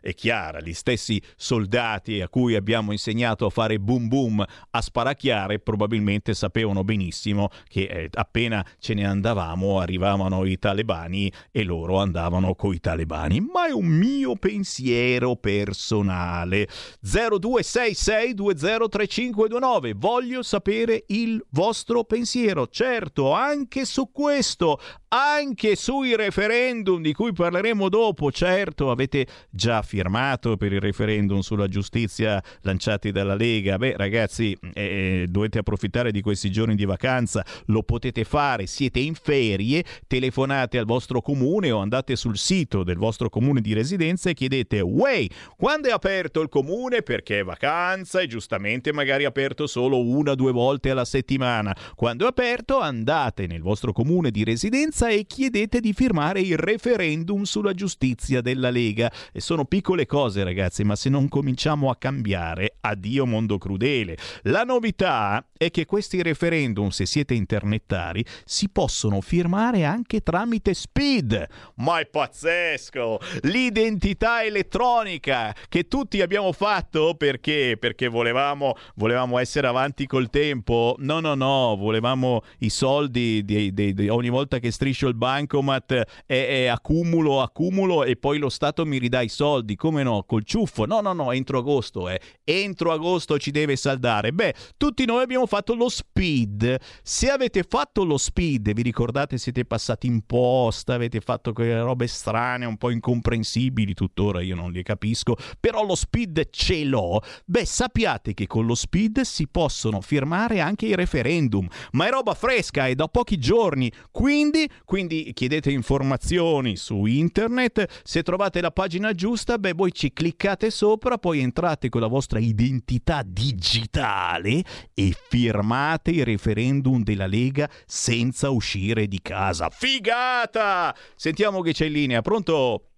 e chiara. Gli stessi soldati a cui abbiamo insegnato a fare boom boom, a sparacchiare, probabilmente sapevano benissimo che eh, appena ce ne andavamo arrivavano i talebani e loro andavano coi talebani. Ma è un mio pensiero personale. zero due sei sei due zero tre cinque due nove, voglio sapere il vostro pensiero, certo anche su questo, anche sui referendum di cui parleremo dopo. Certo, avete già firmato per il referendum sulla giustizia lanciati dalla Lega? Beh ragazzi, eh, dovete approfittare di questi giorni di vacanza, lo potete fare, siete in ferie, telefonate al vostro comune o andate sul sito del vostro comune di residenza e chiedete: "Uè, quando è aperto il comune? Perché è vacanza e giustamente magari è aperto solo una o due volte alla settimana. Quando è aperto andate nel vostro comune di residenza e chiedete di firmare il referendum sulla giustizia della Lega". E sono piccole cose ragazzi, ma se non cominciamo a cambiare, addio mondo crudele. La novità è che questi referendum, se siete internettari, si possono firmare anche tramite SPID. Ma è pazzesco! L'identità elettronica che tutti abbiamo fatto perché perché volevamo volevamo essere avanti col tempo. No no no, volevamo i soldi di, di, di ogni volta che striscio il bancomat e, e accumulo, accumulo e poi lo Stato mi ridà i soldi, come no, col ciuffo. No, no, no, entro agosto, eh. entro agosto ci deve saldare. Beh, tutti noi abbiamo fatto lo SPID. Se avete fatto lo SPID, vi ricordate, siete passati in posta, avete fatto quelle robe strane, un po' incomprensibili, tuttora io non le capisco, però lo SPID ce l'ho. Beh, sappiate che con lo SPID si possono firmare anche i referendum, ma è roba fresca, è da pochi giorni, quindi Quindi chiedete informazioni su internet, se trovate la pagina giusta, beh voi ci cliccate sopra, poi entrate con la vostra identità digitale e firmate il referendum della Lega senza uscire di casa. Figata! Sentiamo che c'è in linea, pronto?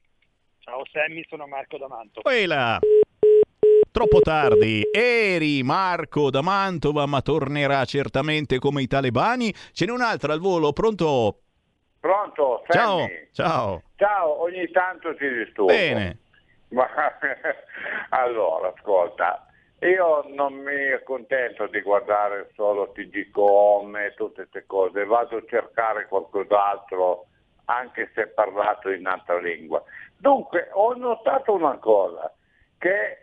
Ciao Sammy, sono Marco D'Amanto. Quella! Troppo tardi, eri Marco da Mantova, ma tornerà certamente come i talebani. Ce n'è un'altra al volo, pronto? Pronto, Sammy. Ciao, ciao. Ciao, ogni tanto ti disturbo. Bene. Ma, allora, ascolta, io non mi accontento di guardare solo T G Com e tutte queste cose, vado a cercare qualcos'altro, anche se parlato in altra lingua. Dunque, ho notato una cosa, che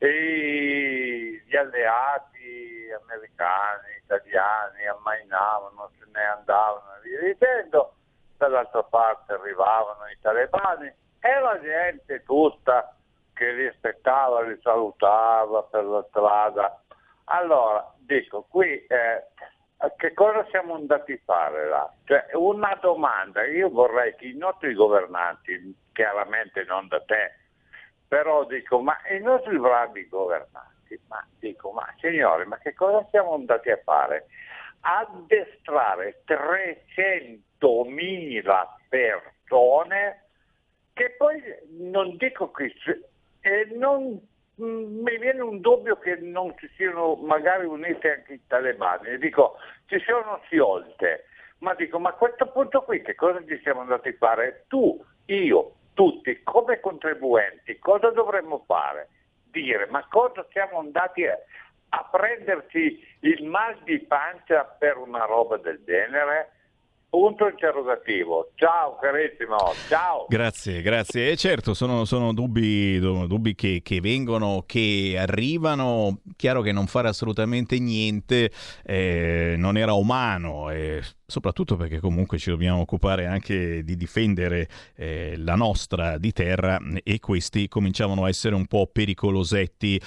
e gli alleati americani, italiani ammainavano, se ne andavano via dicendo, dall'altra parte arrivavano i talebani e la gente tutta che li aspettava, li salutava per la strada. Allora, dico, qui eh, che cosa siamo andati a fare là? Cioè, una domanda, io vorrei che i nostri governanti, chiaramente non da te, però dico, ma i nostri bravi governanti, ma dico, ma signori, ma che cosa siamo andati a fare? Addestrare trecentomila persone che poi non dico che e non mi viene un dubbio che non ci siano magari unite anche i talebani, dico, ci sono sciolte, ma dico, ma a questo punto qui che cosa ci siamo andati a fare? Tu, io, tutti come contribuenti cosa dovremmo fare? Dire, ma cosa siamo andati a, a prenderci il mal di pancia per una roba del genere? Punto interrogativo. Ciao carissimo, ciao. Grazie, grazie. E certo, sono, sono dubbi, dubbi che, che vengono, che arrivano. Chiaro che non fare assolutamente niente eh, non era umano, eh, soprattutto perché comunque ci dobbiamo occupare anche di difendere eh, la nostra di terra e questi cominciavano a essere un po' pericolosetti.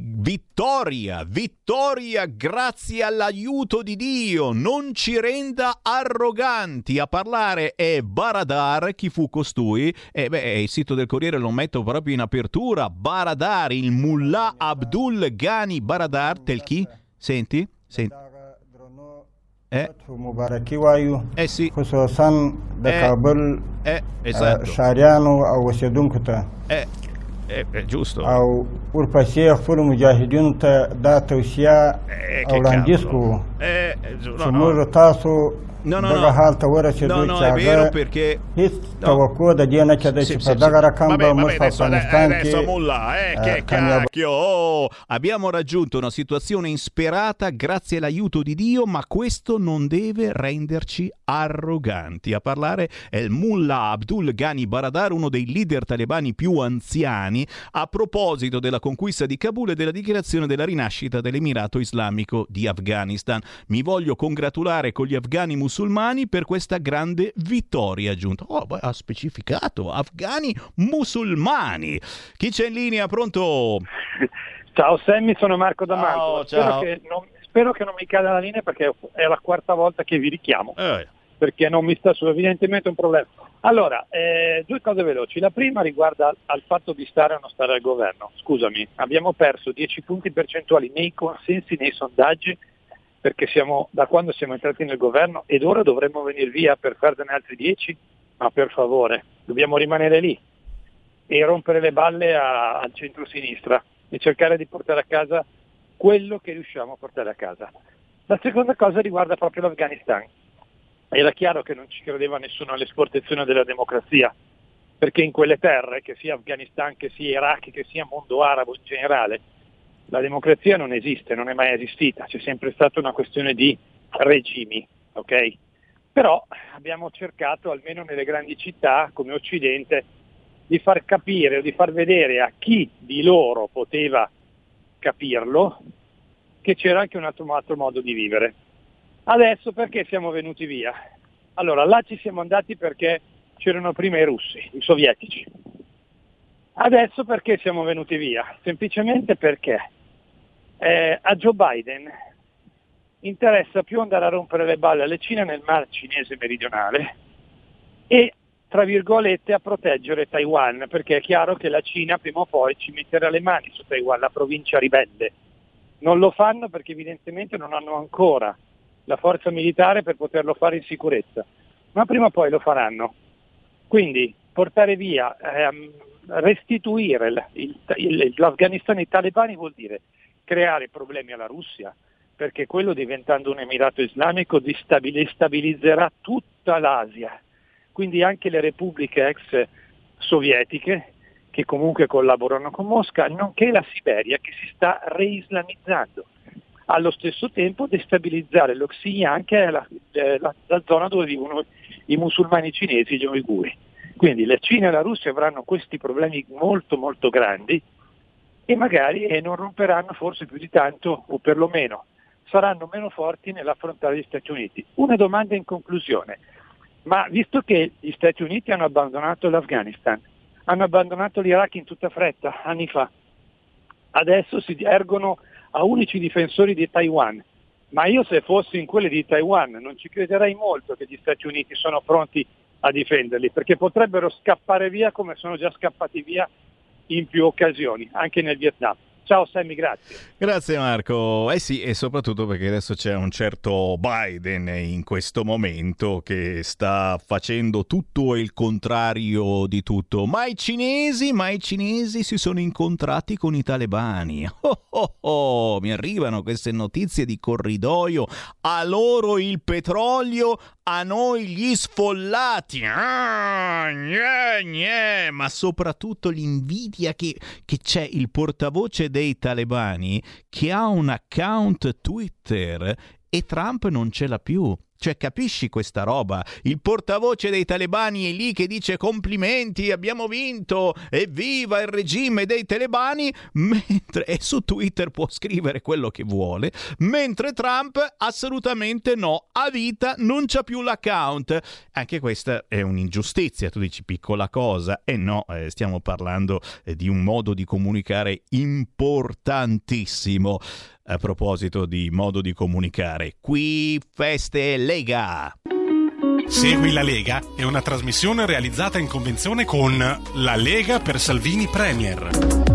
Vittoria, vittoria grazie all'aiuto di Dio, non ci renda arroganti. A parlare è Baradar, chi fu costui? Eh beh, il sito del Corriere lo metto proprio in apertura. Baradar, il Mullah Abdul Ghani Baradar, tel chi? Senti? Senti. Eh. eh sì eh, eh, esatto. eh. È, è giusto. Eh, che cavolo eh, no no no no, è vero, perché no. sì, sì, sì. Vabbè, vabbè, adesso, adesso Mullah eh, che cacchio oh, abbiamo raggiunto una situazione insperata grazie all'aiuto di Dio, ma questo non deve renderci arroganti. A parlare è il Mullah Abdul Ghani Baradar, uno dei leader talebani più anziani, a proposito della conquista di Kabul e della dichiarazione della rinascita dell'Emirato Islamico di Afghanistan. Mi voglio congratulare con gli afghani musulmani per questa grande vittoria, aggiunta. Oh, ha specificato afghani musulmani. Chi c'è in linea? Pronto? Ciao Sammy, sono Marco da Mantova. Spero che non, spero che non mi cada la linea, perché è la quarta volta che vi richiamo. Eh. Perché non mi sta su, evidentemente un problema. Allora, eh, due cose veloci. La prima riguarda al, al fatto di stare o non stare al governo. Scusami, abbiamo perso dieci punti percentuali nei consensi, nei sondaggi, perché siamo, da quando siamo entrati nel governo, ed ora dovremmo venire via per farne altri dieci? Ma per favore, dobbiamo rimanere lì e rompere le balle a, al centro-sinistra e cercare di portare a casa quello che riusciamo a portare a casa. La seconda cosa riguarda proprio l'Afghanistan. Era chiaro che non ci credeva nessuno all'esportazione della democrazia, perché in quelle terre, che sia Afghanistan, che sia Iraq, che sia mondo arabo in generale, la democrazia non esiste, non è mai esistita, c'è sempre stata una questione di regimi, ok? Però abbiamo cercato, almeno nelle grandi città come Occidente, di far capire o di far vedere a chi di loro poteva capirlo che c'era anche un altro, un altro modo di vivere. Adesso perché siamo venuti via? Allora, là ci siamo andati perché c'erano prima i russi, i sovietici. Adesso perché siamo venuti via? Semplicemente perché eh, a Joe Biden interessa più andare a rompere le balle alle Cina nel Mar Cinese meridionale e, tra virgolette, a proteggere Taiwan, perché è chiaro che la Cina prima o poi ci metterà le mani su Taiwan, la provincia ribelle. Non lo fanno perché evidentemente non hanno ancora la forza militare per poterlo fare in sicurezza, ma prima o poi lo faranno. Quindi portare via, ehm, restituire l- il, il, l'Afghanistan ai talebani vuol dire creare problemi alla Russia, perché quello, diventando un emirato islamico, destabilizzerà tutta l'Asia, quindi anche le repubbliche ex sovietiche che comunque collaborano con Mosca, nonché la Siberia che si sta reislamizzando. Allo stesso tempo destabilizzare lo Xinjiang, che è la, la, la zona dove vivono i musulmani cinesi, gli uiguri. Quindi la Cina e la Russia avranno questi problemi molto molto grandi e magari eh, non romperanno forse più di tanto, o perlomeno saranno meno forti nell'affrontare gli Stati Uniti. Una domanda in conclusione: ma visto che gli Stati Uniti hanno abbandonato l'Afghanistan, hanno abbandonato l'Iraq in tutta fretta anni fa, adesso si ergono a unici difensori di Taiwan, ma io, se fossi in quelli di Taiwan, non ci crederei molto che gli Stati Uniti sono pronti a difenderli, perché potrebbero scappare via come sono già scappati via in più occasioni, anche nel Vietnam. Ciao Sammy, grazie. Grazie Marco. Eh sì, e soprattutto perché adesso c'è un certo Biden in questo momento che sta facendo tutto e il contrario di tutto. Ma i cinesi, ma i cinesi si sono incontrati con i talebani. Oh, oh, oh. Mi arrivano queste notizie di corridoio. A loro il petrolio, a noi gli sfollati. Ah, gne, gne. Ma soprattutto l'invidia che, che c'è il portavoce dei talebani che ha un account Twitter e Trump non ce l'ha più. Cioè, capisci questa roba? Il portavoce dei talebani è lì che dice complimenti, abbiamo vinto, evviva il regime dei talebani, mentre e su Twitter può scrivere quello che vuole, mentre Trump assolutamente no, a vita non c'ha più l'account. Anche questa è un'ingiustizia, tu dici piccola cosa, e eh no, eh, stiamo parlando eh, di un modo di comunicare importantissimo. A proposito di modo di comunicare, qui Feste Lega. Segui la Lega è una trasmissione realizzata in convenzione con La Lega per Salvini Premier.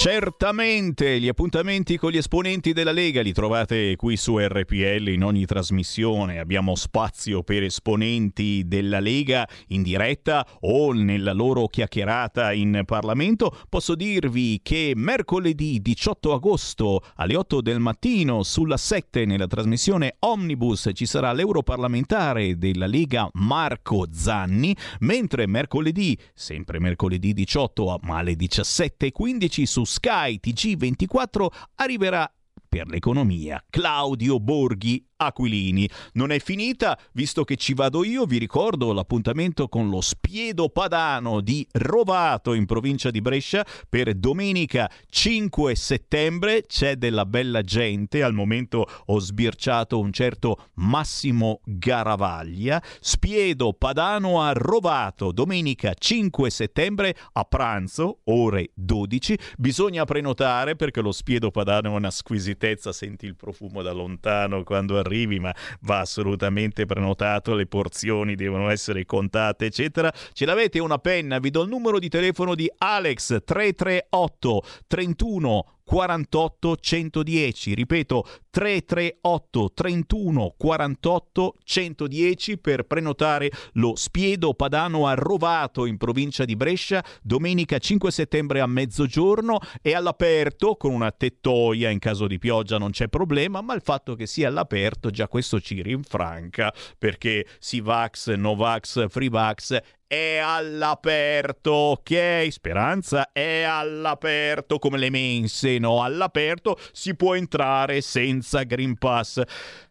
Certamente gli appuntamenti con gli esponenti della Lega li trovate qui su R P L in ogni trasmissione. Abbiamo spazio per esponenti della Lega in diretta o nella loro chiacchierata in Parlamento. Posso dirvi che mercoledì diciotto agosto alle otto del mattino sulla sette nella trasmissione Omnibus ci sarà l'europarlamentare della Lega Marco Zanni, mentre mercoledì, sempre mercoledì diciotto ma alle diciassette e quindici su Sky T G ventiquattro arriverà per l'economia Claudio Borghi Aquilini. Non è finita, visto che ci vado io, vi ricordo l'appuntamento con lo Spiedo Padano di Rovato in provincia di Brescia per domenica cinque settembre. C'è della bella gente, al momento ho sbirciato un certo Massimo Garavaglia. Spiedo Padano a Rovato, domenica cinque settembre a pranzo, ore dodici. Bisogna prenotare perché lo Spiedo Padano è una squisitezza, senti il profumo da lontano quando arrivi, ma va assolutamente prenotato, le porzioni devono essere contate eccetera. Ce l'avete una penna? Vi do il numero di telefono di Alex, tre tre otto trentuno quarantotto centodieci, ripeto tre tre otto trentuno quarantotto centodieci per prenotare lo Spiedo Padano a Rovato in provincia di Brescia domenica cinque settembre a mezzogiorno. È all'aperto con una tettoia, in caso di pioggia non c'è problema, ma il fatto che sia all'aperto già questo ci rinfranca, perché si vax, no vax, free vax è all'aperto, ok? Speranza è all'aperto come le mense, no? All'aperto si può entrare senza Green Pass.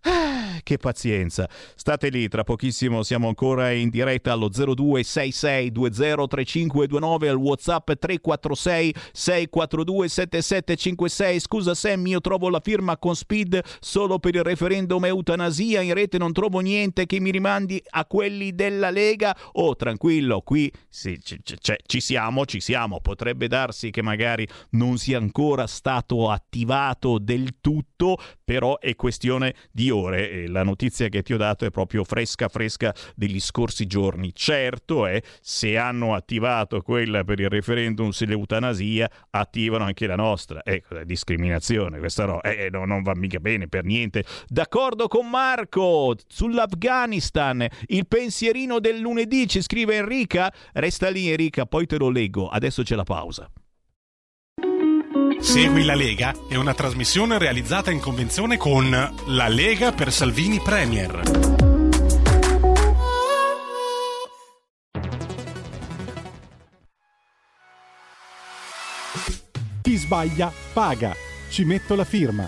Ah, che pazienza. State lì, tra pochissimo siamo ancora in diretta allo zero due sei sei due zero tre cinque due nove, al WhatsApp tre quattro sei sei quattro due sette sette cinque sei. Scusa Sam, io trovo la firma con Speed solo per il referendum eutanasia, in rete non trovo niente che mi rimandi a quelli della Lega. Oh, tranquillo. Tranquillo, qui sì, c- c- ci siamo, ci siamo. Potrebbe darsi che magari non sia ancora stato attivato del tutto, però è questione di ore. E la notizia che ti ho dato è proprio fresca fresca degli scorsi giorni. Certo è, se hanno attivato quella per il referendum sull'eutanasia, attivano anche la nostra. Ecco, la discriminazione, questa roba eh, no, non va mica bene per niente. D'accordo con Marco sull'Afghanistan, il pensierino del lunedì, ci scrive Enrica. Resta lì Enrica, poi te lo leggo, adesso c'è la pausa. Segui la Lega è una trasmissione realizzata in convenzione con La Lega per Salvini Premier. Chi sbaglia paga, ci metto la firma.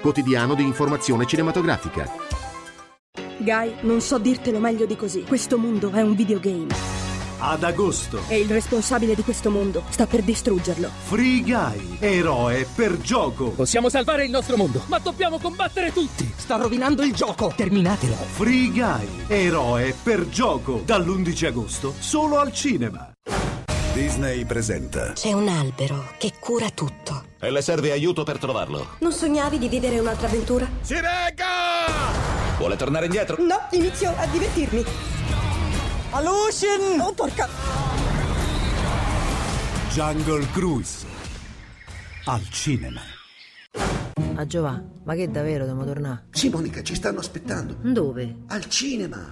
quotidiano di informazione cinematografica. Guy, non so dirtelo meglio di così. Questo mondo è un videogame. ad agosto. E il responsabile di questo mondo sta per distruggerlo. Free Guy, eroe per gioco. Possiamo salvare il nostro mondo, ma dobbiamo combattere tutti. Sta rovinando il gioco, terminatelo. Free Guy, eroe per gioco, dall'undici agosto solo al cinema. Disney presenta. C'è un albero che cura tutto. E le serve aiuto per trovarlo. Non sognavi di vivere un'altra avventura? Si regga! Vuole tornare indietro? No, inizio a divertirmi. Alucin! Oh, porca! Jungle Cruise. Al cinema. A Giovà, ma che davvero dobbiamo tornare? Sì, Monica, ci stanno aspettando. Dove? Al cinema.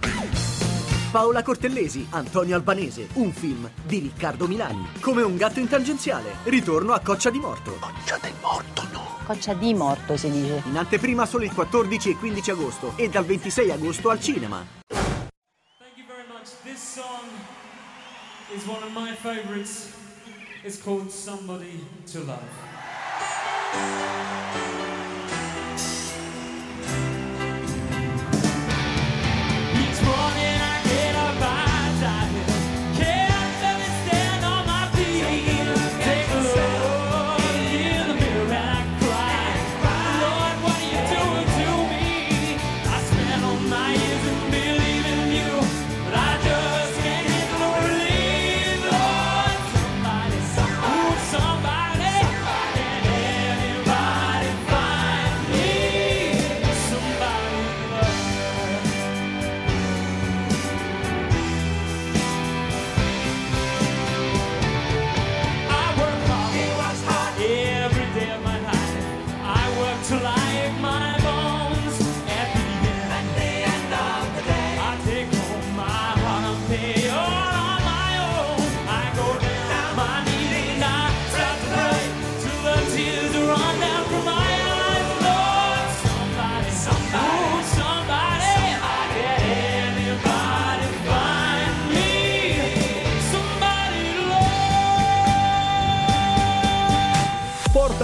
Paola Cortellesi, Antonio Albanese, un film di Riccardo Milani. Come un gatto in tangenziale, ritorno a Coccia di Morto. Coccia del Morto, no. Coccia di Morto, si dice. In anteprima solo il quattordici e quindici agosto e dal ventisei agosto al cinema. Thank you very much. This song is one of my favorites. It's called Somebody to Love.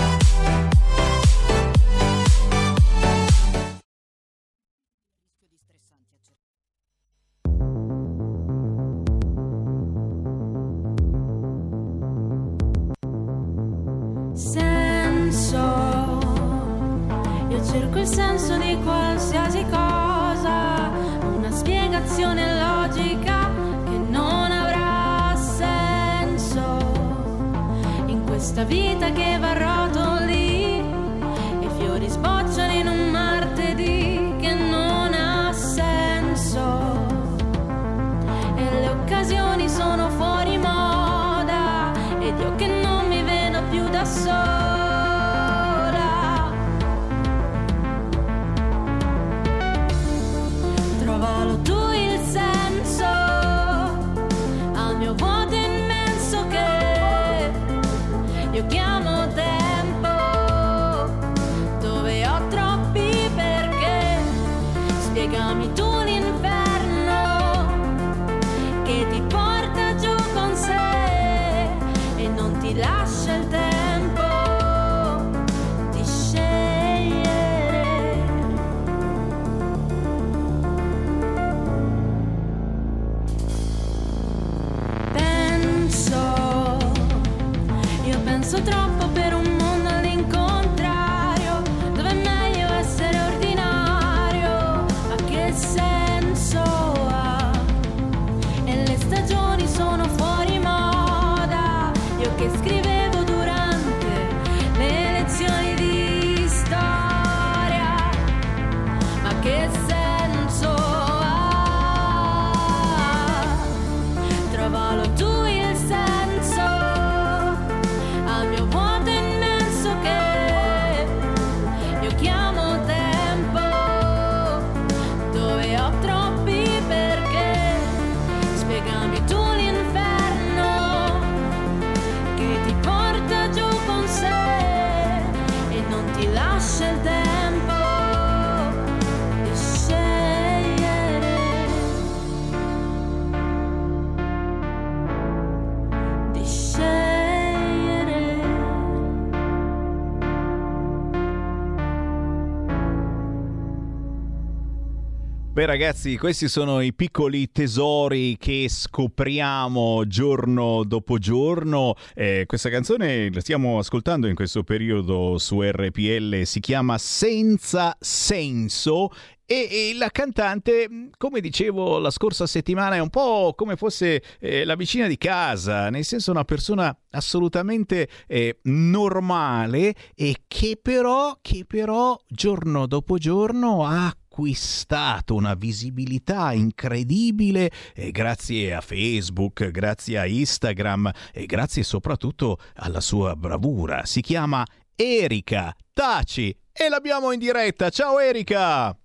Senso. Io cerco il senso di qualsiasi cosa, una spiegazione logica che non avrà senso. In questa vita che va a rotoli, i fiori sbocciano in un martedì che non ha senso. E le occasioni sono fuori moda, ed io che non mi vedo più da sola. Che Beh ragazzi, questi sono i piccoli tesori che scopriamo giorno dopo giorno. Eh, questa canzone la stiamo ascoltando in questo periodo su R P L, si chiama Senza Senso. E la cantante, come dicevo la scorsa settimana, è un po' come fosse eh, la vicina di casa, nel senso una persona assolutamente eh, normale e che però, che però giorno dopo giorno ha acquistato una visibilità incredibile eh, grazie a Facebook, grazie a Instagram e grazie soprattutto alla sua bravura. Si chiama Erika Taci e l'abbiamo in diretta. Ciao Erika!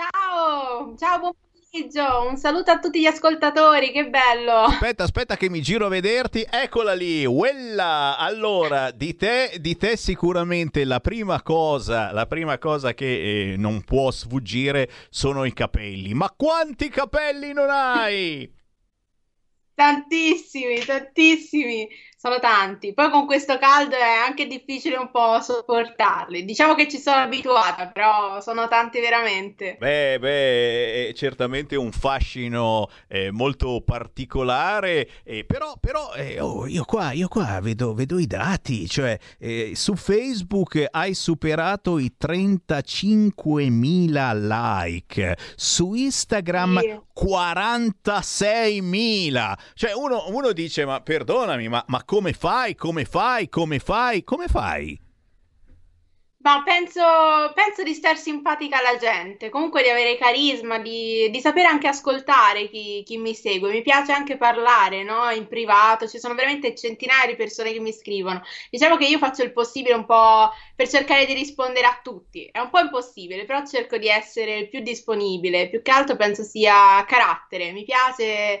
Ciao, ciao, buon pomeriggio, un saluto a tutti gli ascoltatori, che bello. Aspetta, aspetta che mi giro a vederti, eccola lì, quella. Allora, di te, di te sicuramente la prima cosa, la prima cosa che eh, non può sfuggire sono i capelli, ma quanti capelli non hai? Tantissimi, tantissimi, sono tanti. Poi con questo caldo è anche difficile un po' sopportarli. Diciamo che ci sono abituata, però sono tanti veramente. Beh, beh, è certamente un fascino eh, molto particolare, eh, però, però eh, oh, io qua, io qua vedo, vedo i dati, cioè eh, su Facebook hai superato i trentacinquemila like, su Instagram sì. quarantaseimila. Cioè uno, uno dice, ma perdonami, ma, ma come fai, come fai, come fai, come fai? Ma penso, penso di star simpatica alla gente, comunque di avere carisma, di, di sapere anche ascoltare chi, chi mi segue. Mi piace anche parlare, no? In privato, ci sono veramente centinaia di persone che mi scrivono. Diciamo che io faccio il possibile un po' per cercare di rispondere a tutti. È un po' impossibile, però cerco di essere il più disponibile. Più che altro penso sia carattere. Mi piace eh,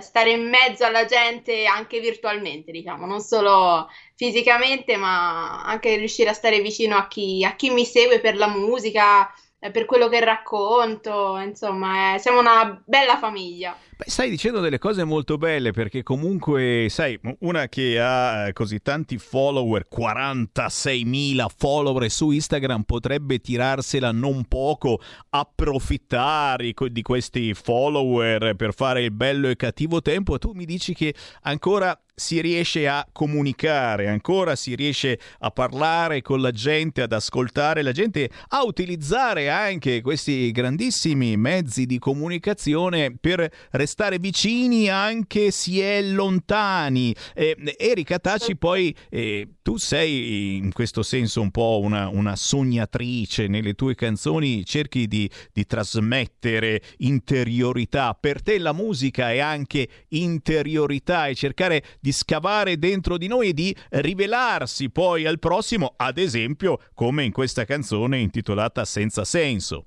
stare in mezzo alla gente anche virtualmente, diciamo, non solo fisicamente, ma anche riuscire a stare vicino a chi, a chi mi segue per la musica, per quello che racconto, insomma, eh, siamo una bella famiglia. Beh, stai dicendo delle cose molto belle, perché comunque, sai, una che ha così tanti follower, quarantaseimila follower su Instagram, potrebbe tirarsela non poco, approfittare di questi follower per fare il bello e cattivo tempo. Tu mi dici che ancora si riesce a comunicare, ancora si riesce a parlare con la gente, ad ascoltare la gente, a utilizzare anche questi grandissimi mezzi di comunicazione per restare vicini anche se lontani. Eh, Erika Taci, poi eh, tu sei in questo senso un po' una, una sognatrice, nelle tue canzoni cerchi di, di trasmettere interiorità. Per te la musica è anche interiorità, e cercare di scavare dentro di noi e di rivelarsi poi al prossimo, ad esempio come in questa canzone intitolata Senza Senso.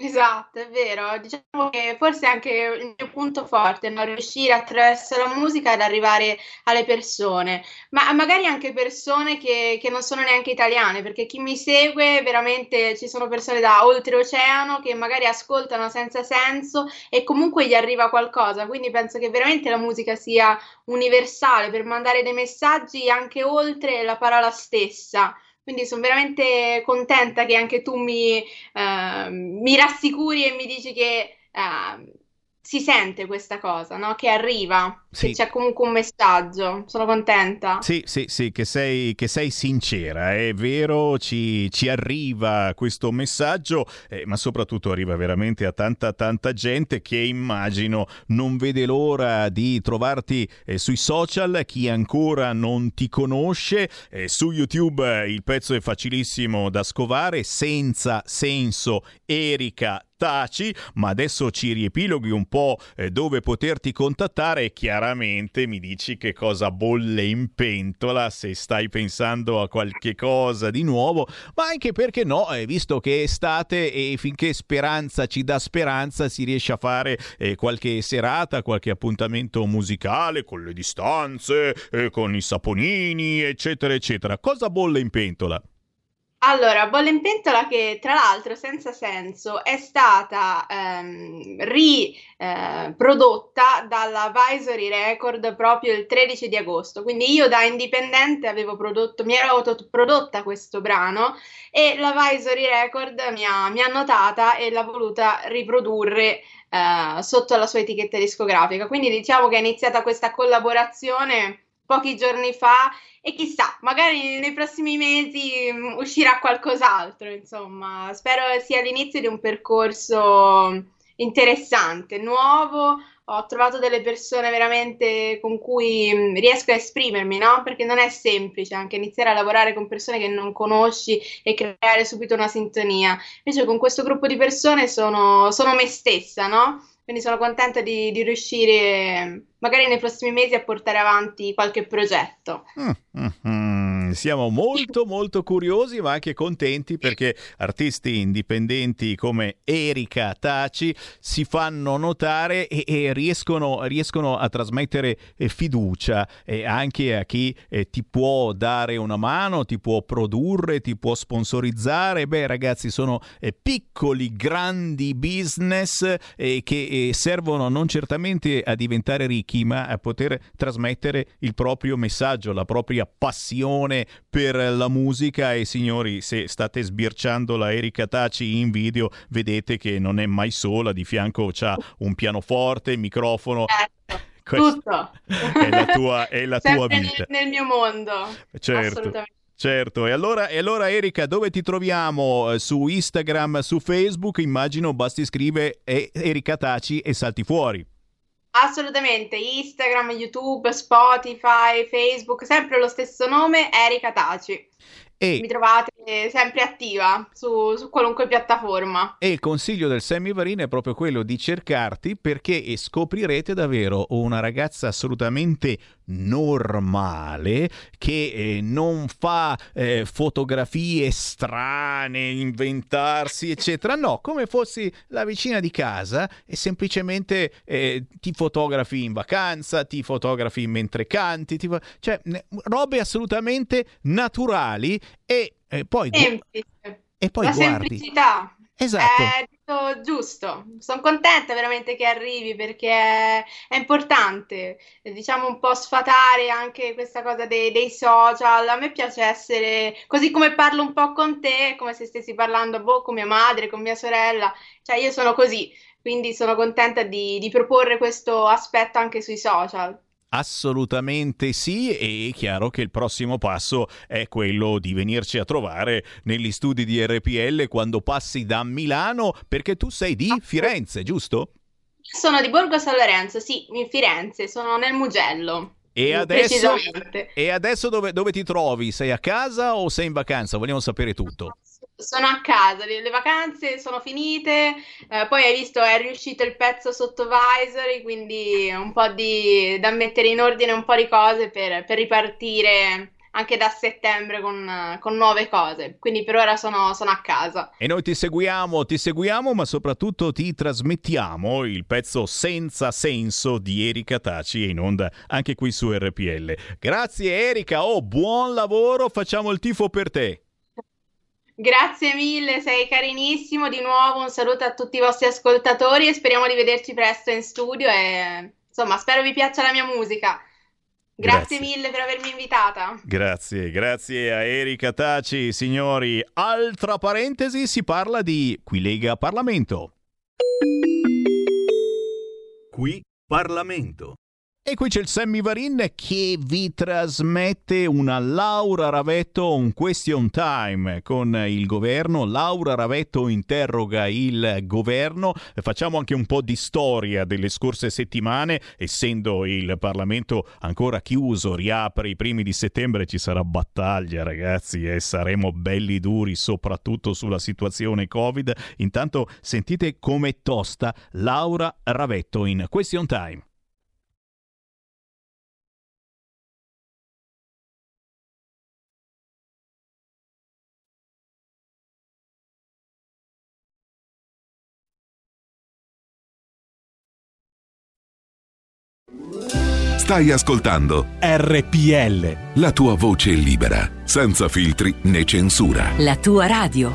Esatto, è vero. Diciamo che forse è anche il mio punto forte, no? Riuscire attraverso la musica ad arrivare alle persone, ma magari anche persone che, che non sono neanche italiane, perché chi mi segue veramente, ci sono persone da oltreoceano che magari ascoltano Senza Senso e comunque gli arriva qualcosa, quindi penso che veramente la musica sia universale per mandare dei messaggi anche oltre la parola stessa. Quindi sono veramente contenta che anche tu mi, eh, mi rassicuri e mi dici che eh, si sente questa cosa, no? Che arriva, sì. Che c'è comunque un messaggio. Sono contenta. Sì, sì, sì, che sei, che sei sincera, è vero, ci, ci arriva questo messaggio, eh, ma soprattutto arriva veramente a tanta, tanta gente che immagino non vede l'ora di trovarti eh, sui social, chi ancora non ti conosce. Eh, su YouTube il pezzo è facilissimo da scovare, Senza Senso, Erika Taci, ma adesso ci riepiloghi un po' dove poterti contattare e chiaramente mi dici che cosa bolle in pentola, se stai pensando a qualche cosa di nuovo, ma anche perché no, eh, visto che è estate e finché Speranza ci dà speranza si riesce a fare eh, qualche serata, qualche appuntamento musicale con le distanze, eh, con i saponini eccetera eccetera. Cosa bolle in pentola? Allora, bolla in pentola che tra l'altro senza senso è stata ehm, riprodotta eh, dalla Visory Record proprio il tredici di agosto, quindi io da indipendente avevo prodotto, mi ero autoprodotta questo brano e la Visory Record mi ha, mi ha notata e l'ha voluta riprodurre eh, sotto la sua etichetta discografica, quindi diciamo che è iniziata questa collaborazione pochi giorni fa e chissà, magari nei prossimi mesi mh, uscirà qualcos'altro, insomma, spero sia l'inizio di un percorso interessante, nuovo, ho trovato delle persone veramente con cui mh, riesco a esprimermi, no? Perché non è semplice anche iniziare a lavorare con persone che non conosci e creare subito una sintonia, invece con questo gruppo di persone sono, sono me stessa, no? Quindi sono contenta di, di riuscire magari nei prossimi mesi a portare avanti qualche progetto. Mm-hmm. Siamo molto molto curiosi ma anche contenti perché artisti indipendenti come Erika Taci si fanno notare e, e riescono, riescono a trasmettere fiducia eh, anche a chi eh, ti può dare una mano, ti può produrre, ti può sponsorizzare. Beh ragazzi, sono eh, piccoli grandi business eh, che servono non certamente a diventare ricchi, ma a poter trasmettere il proprio messaggio, la propria passione per la musica. E signori, se state sbirciando la Erika Taci in video, vedete che non è mai sola, di fianco c'ha un pianoforte, microfono. Tutto. È la tua, è la tua vita. Nel, nel mio mondo. Certo. Assolutamente. Certo, e allora, e allora Erika, dove ti troviamo? Su Instagram, su Facebook? Immagino basti scrivere Erika Taci e salti fuori. Assolutamente, Instagram, YouTube, Spotify, Facebook, sempre lo stesso nome, Erika Taci. E mi trovate sempre attiva su, su qualunque piattaforma. E il consiglio del Sammy Varin è proprio quello di cercarti, perché scoprirete davvero una ragazza assolutamente normale che eh, non fa eh, fotografie strane, inventarsi eccetera, no, come fossi la vicina di casa e semplicemente eh, ti fotografi in vacanza, ti fotografi mentre canti, ti... cioè robe assolutamente naturali e, e poi semplice. E poi la guardi. Semplicità. Esatto. Eh... Giusto, sono contenta veramente che arrivi perché è importante, diciamo, un po' sfatare anche questa cosa dei, dei social. A me piace essere così, come parlo un po' con te, come se stessi parlando boh, con mia madre, con mia sorella, cioè io sono così, quindi sono contenta di, di proporre questo aspetto anche sui social. Assolutamente sì, e è chiaro che il prossimo passo è quello di venirci a trovare negli studi di R P L quando passi da Milano, perché tu sei di Firenze, giusto? Sono di Borgo San Lorenzo, sì, in Firenze, sono nel Mugello. E adesso, e adesso dove, dove ti trovi? Sei a casa o sei in vacanza? Vogliamo sapere tutto. Sono a casa, le, le vacanze sono finite, eh, poi hai visto è riuscito il pezzo sotto Visory, quindi un po' di da mettere in ordine un po' di cose per, per ripartire anche da settembre con, con nuove cose, quindi per ora sono, sono a casa. E noi ti seguiamo, ti seguiamo, ma soprattutto ti trasmettiamo il pezzo Senza Senso di Erika Taci in onda anche qui su R P L. Grazie Erika, oh, buon lavoro, facciamo il tifo per te. Grazie mille, sei carinissimo, di nuovo un saluto a tutti i vostri ascoltatori e speriamo di vederci presto in studio e insomma spero vi piaccia la mia musica. Grazie, grazie mille per avermi invitata. Grazie, grazie a Erika Taci, signori. Altra parentesi, si parla di Qui Lega Parlamento. Qui Parlamento. E qui c'è il Sammy Varin che vi trasmette una Laura Ravetto, un question time con il governo. Laura Ravetto interroga il governo. Facciamo anche un po' di storia delle scorse settimane. Essendo il Parlamento ancora chiuso, riapre i primi di settembre, ci sarà battaglia ragazzi e saremo belli duri soprattutto sulla situazione Covid. Intanto sentite come tosta Laura Ravetto in question time. Stai ascoltando R P L, la tua voce libera, senza filtri né censura. La tua radio.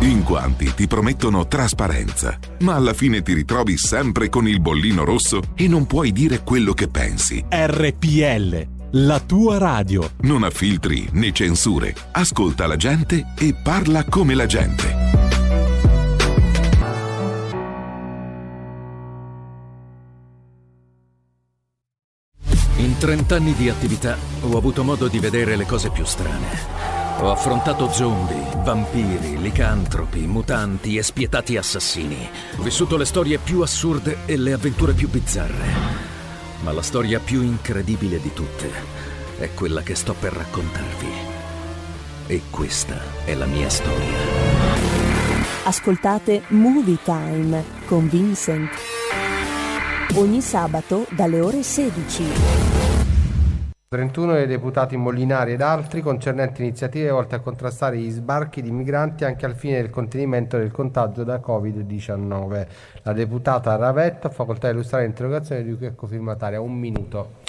In quanti ti promettono trasparenza, ma alla fine ti ritrovi sempre con il bollino rosso e non puoi dire quello che pensi. R P L, la tua radio. Non ha filtri né censure. Ascolta la gente e parla come la gente. In trent'anni di attività ho avuto modo di vedere le cose più strane. Ho affrontato zombie, vampiri, licantropi, mutanti e spietati assassini. Ho vissuto le storie più assurde e le avventure più bizzarre. Ma la storia più incredibile di tutte è quella che sto per raccontarvi. E questa è la mia storia. Ascoltate Movie Time con Vincent. Ogni sabato dalle ore sedici. trentuno dei deputati Molinari ed altri concernenti iniziative volte a contrastare gli sbarchi di migranti anche al fine del contenimento del contagio da covid diciannove. La deputata Ravetto ha facoltà di illustrare l'interrogazione di cui è cofirmataria. Un minuto.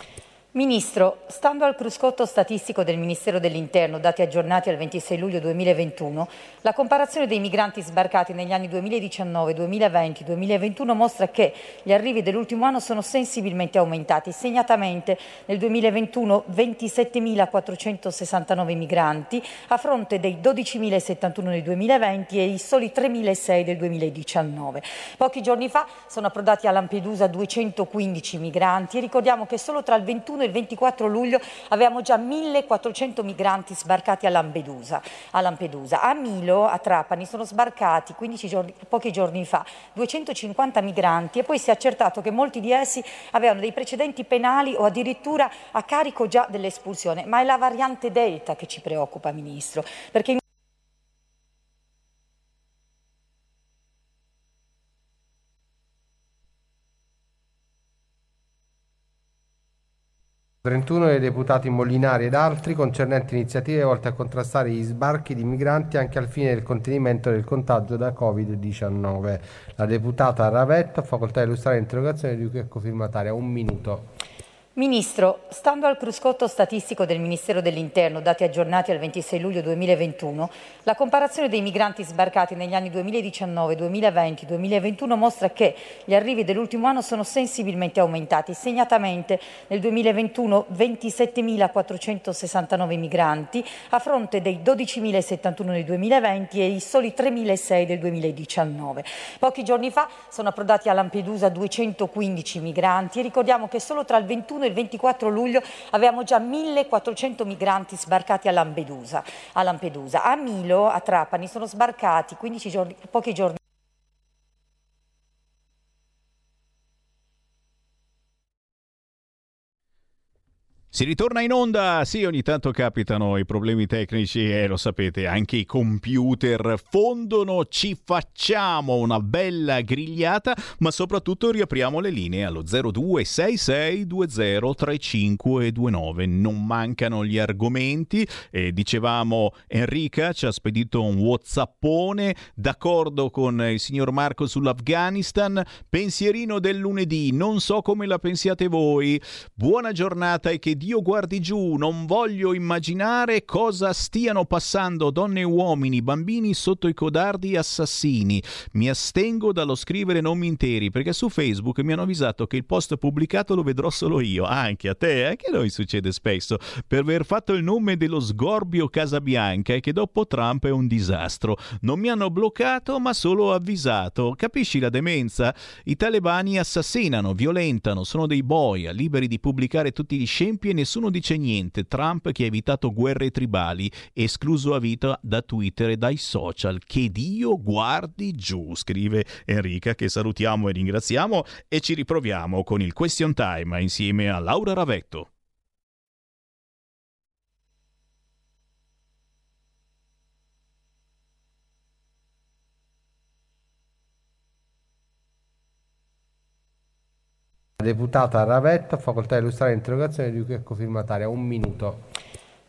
Ministro, stando al cruscotto statistico del Ministero dell'Interno, dati aggiornati al ventisei luglio duemilaventuno, la comparazione dei migranti sbarcati negli anni duemiladiciannove, duemilaventi, duemilaventuno mostra che gli arrivi dell'ultimo anno sono sensibilmente aumentati. Segnatamente nel duemilaventuno ventisettemilaquattrocentosessantanove migranti a fronte dei dodicimilasettantuno nel duemilaventi e i soli tremilaseicento del duemiladiciannove. Pochi giorni fa sono approdati a Lampedusa duecentoquindici migranti e ricordiamo che solo tra il ventuno il ventiquattro luglio avevamo già millequattrocento migranti sbarcati a Lampedusa. A Lampedusa, a Milo, a Trapani sono sbarcati quindici giorni, pochi giorni fa duecentocinquanta migranti e poi si è accertato che molti di essi avevano dei precedenti penali o addirittura a carico già dell'espulsione. Ma è la variante Delta che ci preoccupa, Ministro, perché trentuno dei deputati Molinari ed altri concernenti iniziative volte a contrastare gli sbarchi di migranti anche al fine del contenimento del contagio da covid diciannove. La deputata Ravetto ha facoltà di illustrare l'interrogazione di cui è cofirmataria. Un minuto. Ministro, stando al cruscotto statistico del Ministero dell'Interno, dati aggiornati al ventisei luglio duemilaventuno, la comparazione dei migranti sbarcati negli anni duemiladiciannove, duemilaventi, duemilaventuno mostra che gli arrivi dell'ultimo anno sono sensibilmente aumentati. Segnatamente nel duemilaventuno ventisettemilaquattrocentosessantanove migranti a fronte dei dodicimilasettantuno nel duemilaventi e i soli tremilaseicento del duemiladiciannove. Pochi giorni fa sono approdati a Lampedusa duecentoquindici migranti e ricordiamo che solo tra il ventuno il ventiquattro luglio avevamo già millequattrocento migranti sbarcati a Lampedusa. A Lampedusa, a Milo, a Trapani sono sbarcati quindici giorni, pochi giorni. Si ritorna in onda, sì, ogni tanto capitano i problemi tecnici e eh, lo sapete, anche i computer fondono, ci facciamo una bella grigliata, ma soprattutto riapriamo le linee allo zero due sei sei due zero tre cinque due nove, non mancano gli argomenti, e dicevamo Enrica ci ha spedito un whatsappone, d'accordo con il signor Marco sull'Afghanistan, pensierino del lunedì, non so come la pensiate voi, buona giornata e che Dio guardi giù, non voglio immaginare cosa stiano passando donne e uomini, bambini sotto i codardi assassini. Mi astengo dallo scrivere nomi interi perché su Facebook mi hanno avvisato che il post pubblicato lo vedrò solo io. Anche a te, anche a noi succede spesso, per aver fatto il nome dello sgorbio Casabianca e che dopo Trump è un disastro. Non mi hanno bloccato ma solo avvisato. Capisci la demenza? I talebani assassinano, violentano, sono dei boia, liberi di pubblicare tutti gli scempi e nessuno dice niente. Trump che ha evitato guerre tribali, escluso a vita da Twitter e dai social. Che Dio guardi giù, scrive Enrica, che salutiamo e ringraziamo e ci riproviamo con il Question Time insieme a Laura Ravetto. Deputata Ravetto, facoltà di illustrare l'interrogazione di cui è cofirmataria. Un minuto.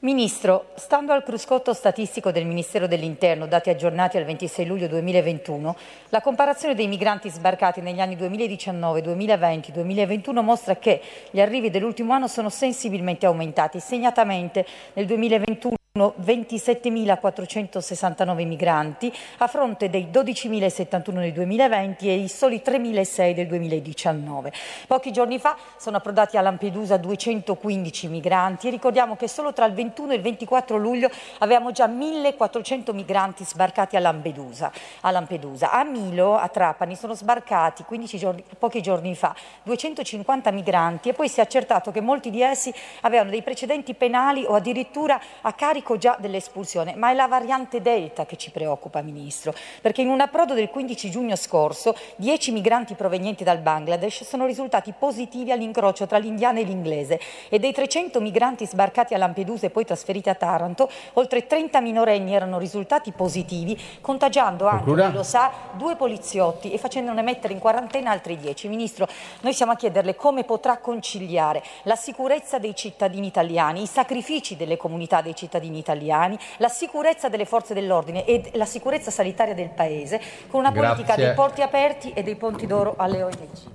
Ministro, stando al cruscotto statistico del Ministero dell'Interno, dati aggiornati al ventisei luglio duemilaventuno, la comparazione dei migranti sbarcati negli anni duemiladiciannove, duemilaventi, duemilaventuno mostra che gli arrivi dell'ultimo anno sono sensibilmente aumentati, segnatamente nel duemilaventuno. ventisettemilaquattrocentosessantanove migranti a fronte dei dodicimilasettantuno del duemilaventi e i soli tremilasei del duemiladiciannove. Pochi giorni fa sono approdati a Lampedusa duecentoquindici migranti e ricordiamo che solo tra il ventuno e il ventiquattro luglio avevamo già millequattrocento migranti sbarcati a Lampedusa. A Lampedusa. A Milo, a Trapani, sono sbarcati quindici giorni, pochi giorni fa duecentocinquanta migranti e poi si è accertato che molti di essi avevano dei precedenti penali o addirittura a carico già dell'espulsione, ma è la variante Delta che ci preoccupa, Ministro, perché in un approdo del quindici giugno scorso dieci migranti provenienti dal Bangladesh sono risultati positivi all'incrocio tra l'indiana e l'inglese e dei trecento migranti sbarcati a Lampedusa e poi trasferiti a Taranto, oltre trenta minorenni erano risultati positivi, contagiando anche, chi lo sa, due poliziotti e facendone mettere in quarantena altri dieci. Ministro, noi siamo a chiederle come potrà conciliare la sicurezza dei cittadini italiani, i sacrifici delle comunità dei cittadini italiani, la sicurezza delle forze dell'ordine e la sicurezza sanitaria del Paese con una Grazie. politica dei porti aperti e dei ponti d'oro alle O N G.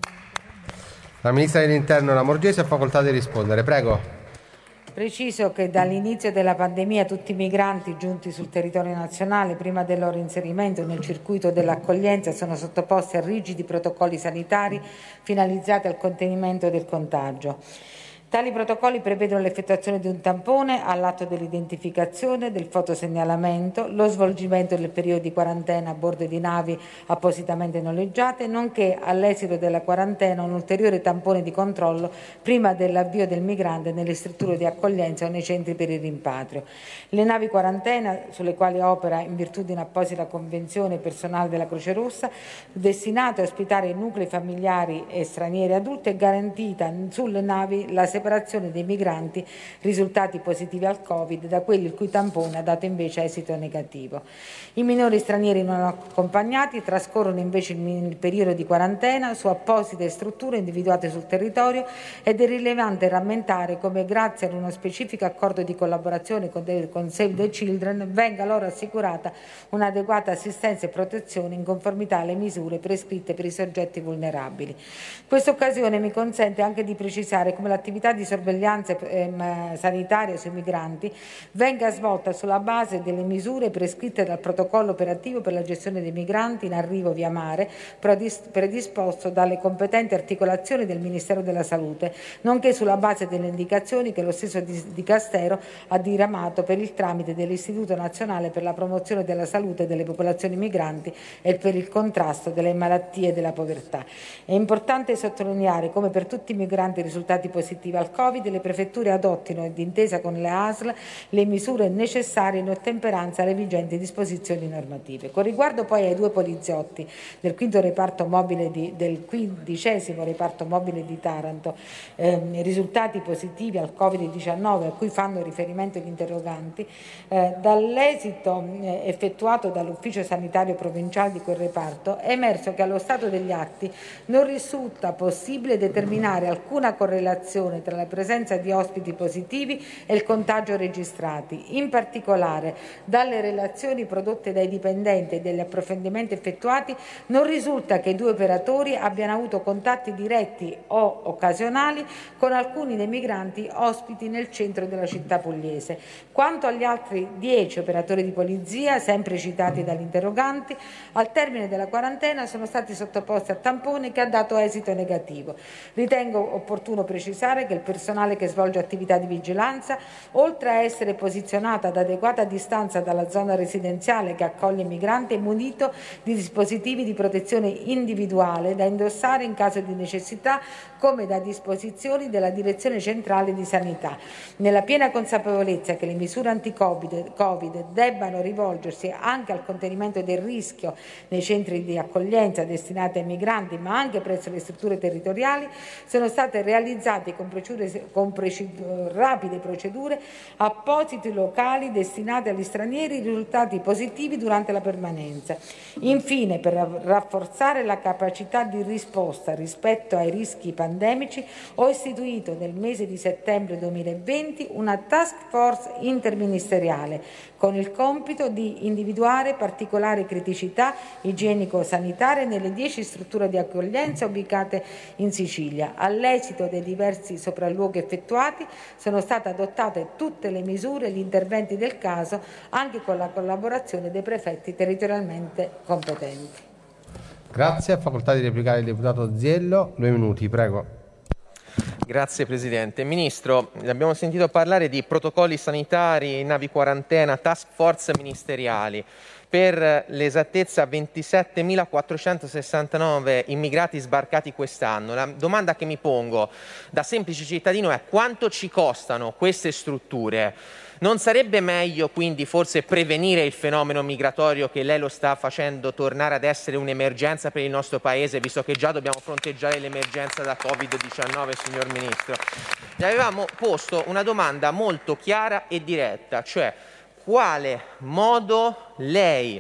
La Ministra dell'Interno Lamorgese ha facoltà di rispondere. Prego. Preciso che dall'inizio della pandemia tutti i migranti giunti sul territorio nazionale prima del loro inserimento nel circuito dell'accoglienza sono sottoposti a rigidi protocolli sanitari finalizzati al contenimento del contagio. Tali protocolli prevedono l'effettuazione di un tampone all'atto dell'identificazione, del fotosegnalamento, lo svolgimento del periodo di quarantena a bordo di navi appositamente noleggiate, nonché all'esito della quarantena un ulteriore tampone di controllo prima dell'avvio del migrante nelle strutture di accoglienza o nei centri per il rimpatrio. Le navi quarantena, sulle quali opera in virtù di un'apposita convenzione personale della Croce Rossa, destinate a ospitare nuclei familiari e stranieri adulti, è garantita sulle navi la separazione separazione dei migranti risultati positivi al Covid da quelli il cui tampone ha dato invece esito negativo. I minori stranieri non accompagnati trascorrono invece il periodo di quarantena su apposite strutture individuate sul territorio ed è rilevante rammentare come grazie ad uno specifico accordo di collaborazione con Save the Children venga loro assicurata un'adeguata assistenza e protezione in conformità alle misure prescritte per i soggetti vulnerabili. Questa occasione mi consente anche di precisare come l'attività di sorveglianza ehm, sanitaria sui migranti venga svolta sulla base delle misure prescritte dal protocollo operativo per la gestione dei migranti in arrivo via mare predisposto dalle competenti articolazioni del Ministero della Salute, nonché sulla base delle indicazioni che lo stesso Dicastero ha diramato per il tramite dell'Istituto Nazionale per la promozione della salute delle popolazioni migranti e per il contrasto delle malattie e della povertà. È importante sottolineare come per tutti i migranti risultati positivi al Covid, le prefetture adottino, d'intesa con le A S L, le misure necessarie in ottemperanza alle vigenti disposizioni normative. Con riguardo poi ai due poliziotti del quinto reparto mobile di, del quindicesimo reparto mobile di Taranto, ehm, risultati positivi al Covid diciannove, a cui fanno riferimento gli interroganti, eh, dall'esito eh, effettuato dall'ufficio sanitario provinciale di quel reparto è emerso che allo stato degli atti non risulta possibile determinare alcuna correlazione tra la presenza di ospiti positivi e il contagio registrati. In particolare, dalle relazioni prodotte dai dipendenti e degli approfondimenti effettuati non risulta che i due operatori abbiano avuto contatti diretti o occasionali con alcuni dei migranti ospiti nel centro della città pugliese. Quanto agli altri dieci operatori di polizia, sempre citati dagli interroganti, al termine della quarantena sono stati sottoposti a tampone che ha dato esito negativo. Ritengo opportuno precisare che che il personale che svolge attività di vigilanza, oltre a essere posizionato ad adeguata distanza dalla zona residenziale che accoglie i migranti, è munito di dispositivi di protezione individuale da indossare in caso di necessità, come da disposizioni della Direzione Centrale di Sanità. Nella piena consapevolezza che le misure anti-Covid debbano rivolgersi anche al contenimento del rischio nei centri di accoglienza destinati ai migranti, ma anche presso le strutture territoriali, sono state realizzate con con procedure, rapide procedure appositi locali destinati agli stranieri risultati positivi durante la permanenza. Infine, per rafforzare la capacità di risposta rispetto ai rischi pandemici pandemici, ho istituito nel mese di settembre duemilaventi una task force interministeriale con il compito di individuare particolari criticità igienico-sanitarie nelle dieci strutture di accoglienza ubicate in Sicilia. All'esito dei diversi sopralluoghi effettuati sono state adottate tutte le misure e gli interventi del caso, anche con la collaborazione dei prefetti territorialmente competenti. Grazie, facoltà di replicare il deputato Ziello, due minuti, prego. Grazie Presidente. Ministro, abbiamo sentito parlare di protocolli sanitari, navi quarantena, task force ministeriali. Per l'esattezza ventisettemilaquattrocentosessantanove immigrati sbarcati quest'anno. La domanda che mi pongo da semplice cittadino è: quanto ci costano queste strutture? Non sarebbe meglio quindi forse prevenire il fenomeno migratorio, che lei lo sta facendo tornare ad essere un'emergenza per il nostro Paese, visto che già dobbiamo fronteggiare l'emergenza da covid diciannove, signor Ministro? Le avevamo posto una domanda molto chiara e diretta, cioè quale modo lei,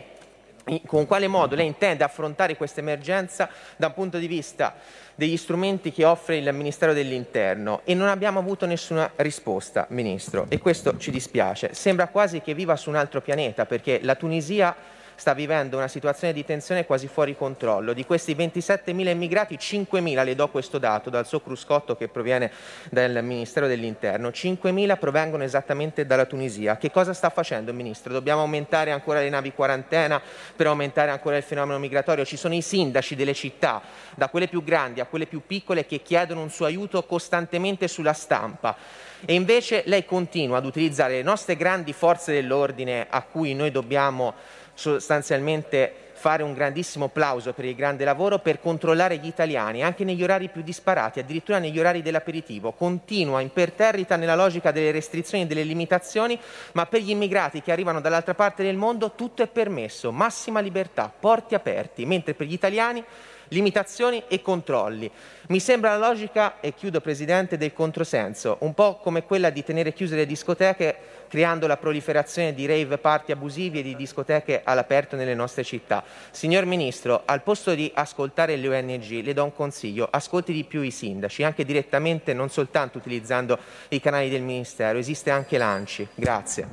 con quale modo lei intende affrontare questa emergenza dal punto di vista degli strumenti che offre il Ministero dell'Interno, e non abbiamo avuto nessuna risposta, Ministro, e questo ci dispiace. Sembra quasi che viva su un altro pianeta, perché la Tunisia sta vivendo una situazione di tensione quasi fuori controllo. Di questi ventisettemila immigrati, cinquemila, le do questo dato dal suo cruscotto che proviene dal Ministero dell'Interno, cinquemila provengono esattamente dalla Tunisia. Che cosa sta facendo, Ministro? Dobbiamo aumentare ancora le navi quarantena per aumentare ancora il fenomeno migratorio? Ci sono i sindaci delle città, da quelle più grandi a quelle più piccole, che chiedono un suo aiuto costantemente sulla stampa. E invece lei continua ad utilizzare le nostre grandi forze dell'ordine, a cui noi dobbiamo sostanzialmente fare un grandissimo applauso per il grande lavoro, per controllare gli italiani anche negli orari più disparati, addirittura negli orari dell'aperitivo. Continua imperterrita nella logica delle restrizioni e delle limitazioni, ma per gli immigrati che arrivano dall'altra parte del mondo tutto è permesso, massima libertà, porti aperti, mentre per gli italiani limitazioni e controlli. Mi sembra la logica, e chiudo Presidente, del controsenso, un po' come quella di tenere chiuse le discoteche, creando la proliferazione di rave party abusivi e di discoteche all'aperto nelle nostre città. Signor Ministro, al posto di ascoltare le O N G, le do un consiglio: ascolti di più i sindaci, anche direttamente, non soltanto utilizzando i canali del Ministero. Esiste anche l'A N C I. Grazie.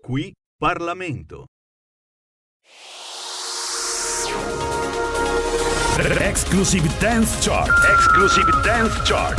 Qui Parlamento. Exclusive Dance Chart. Exclusive Dance Chart.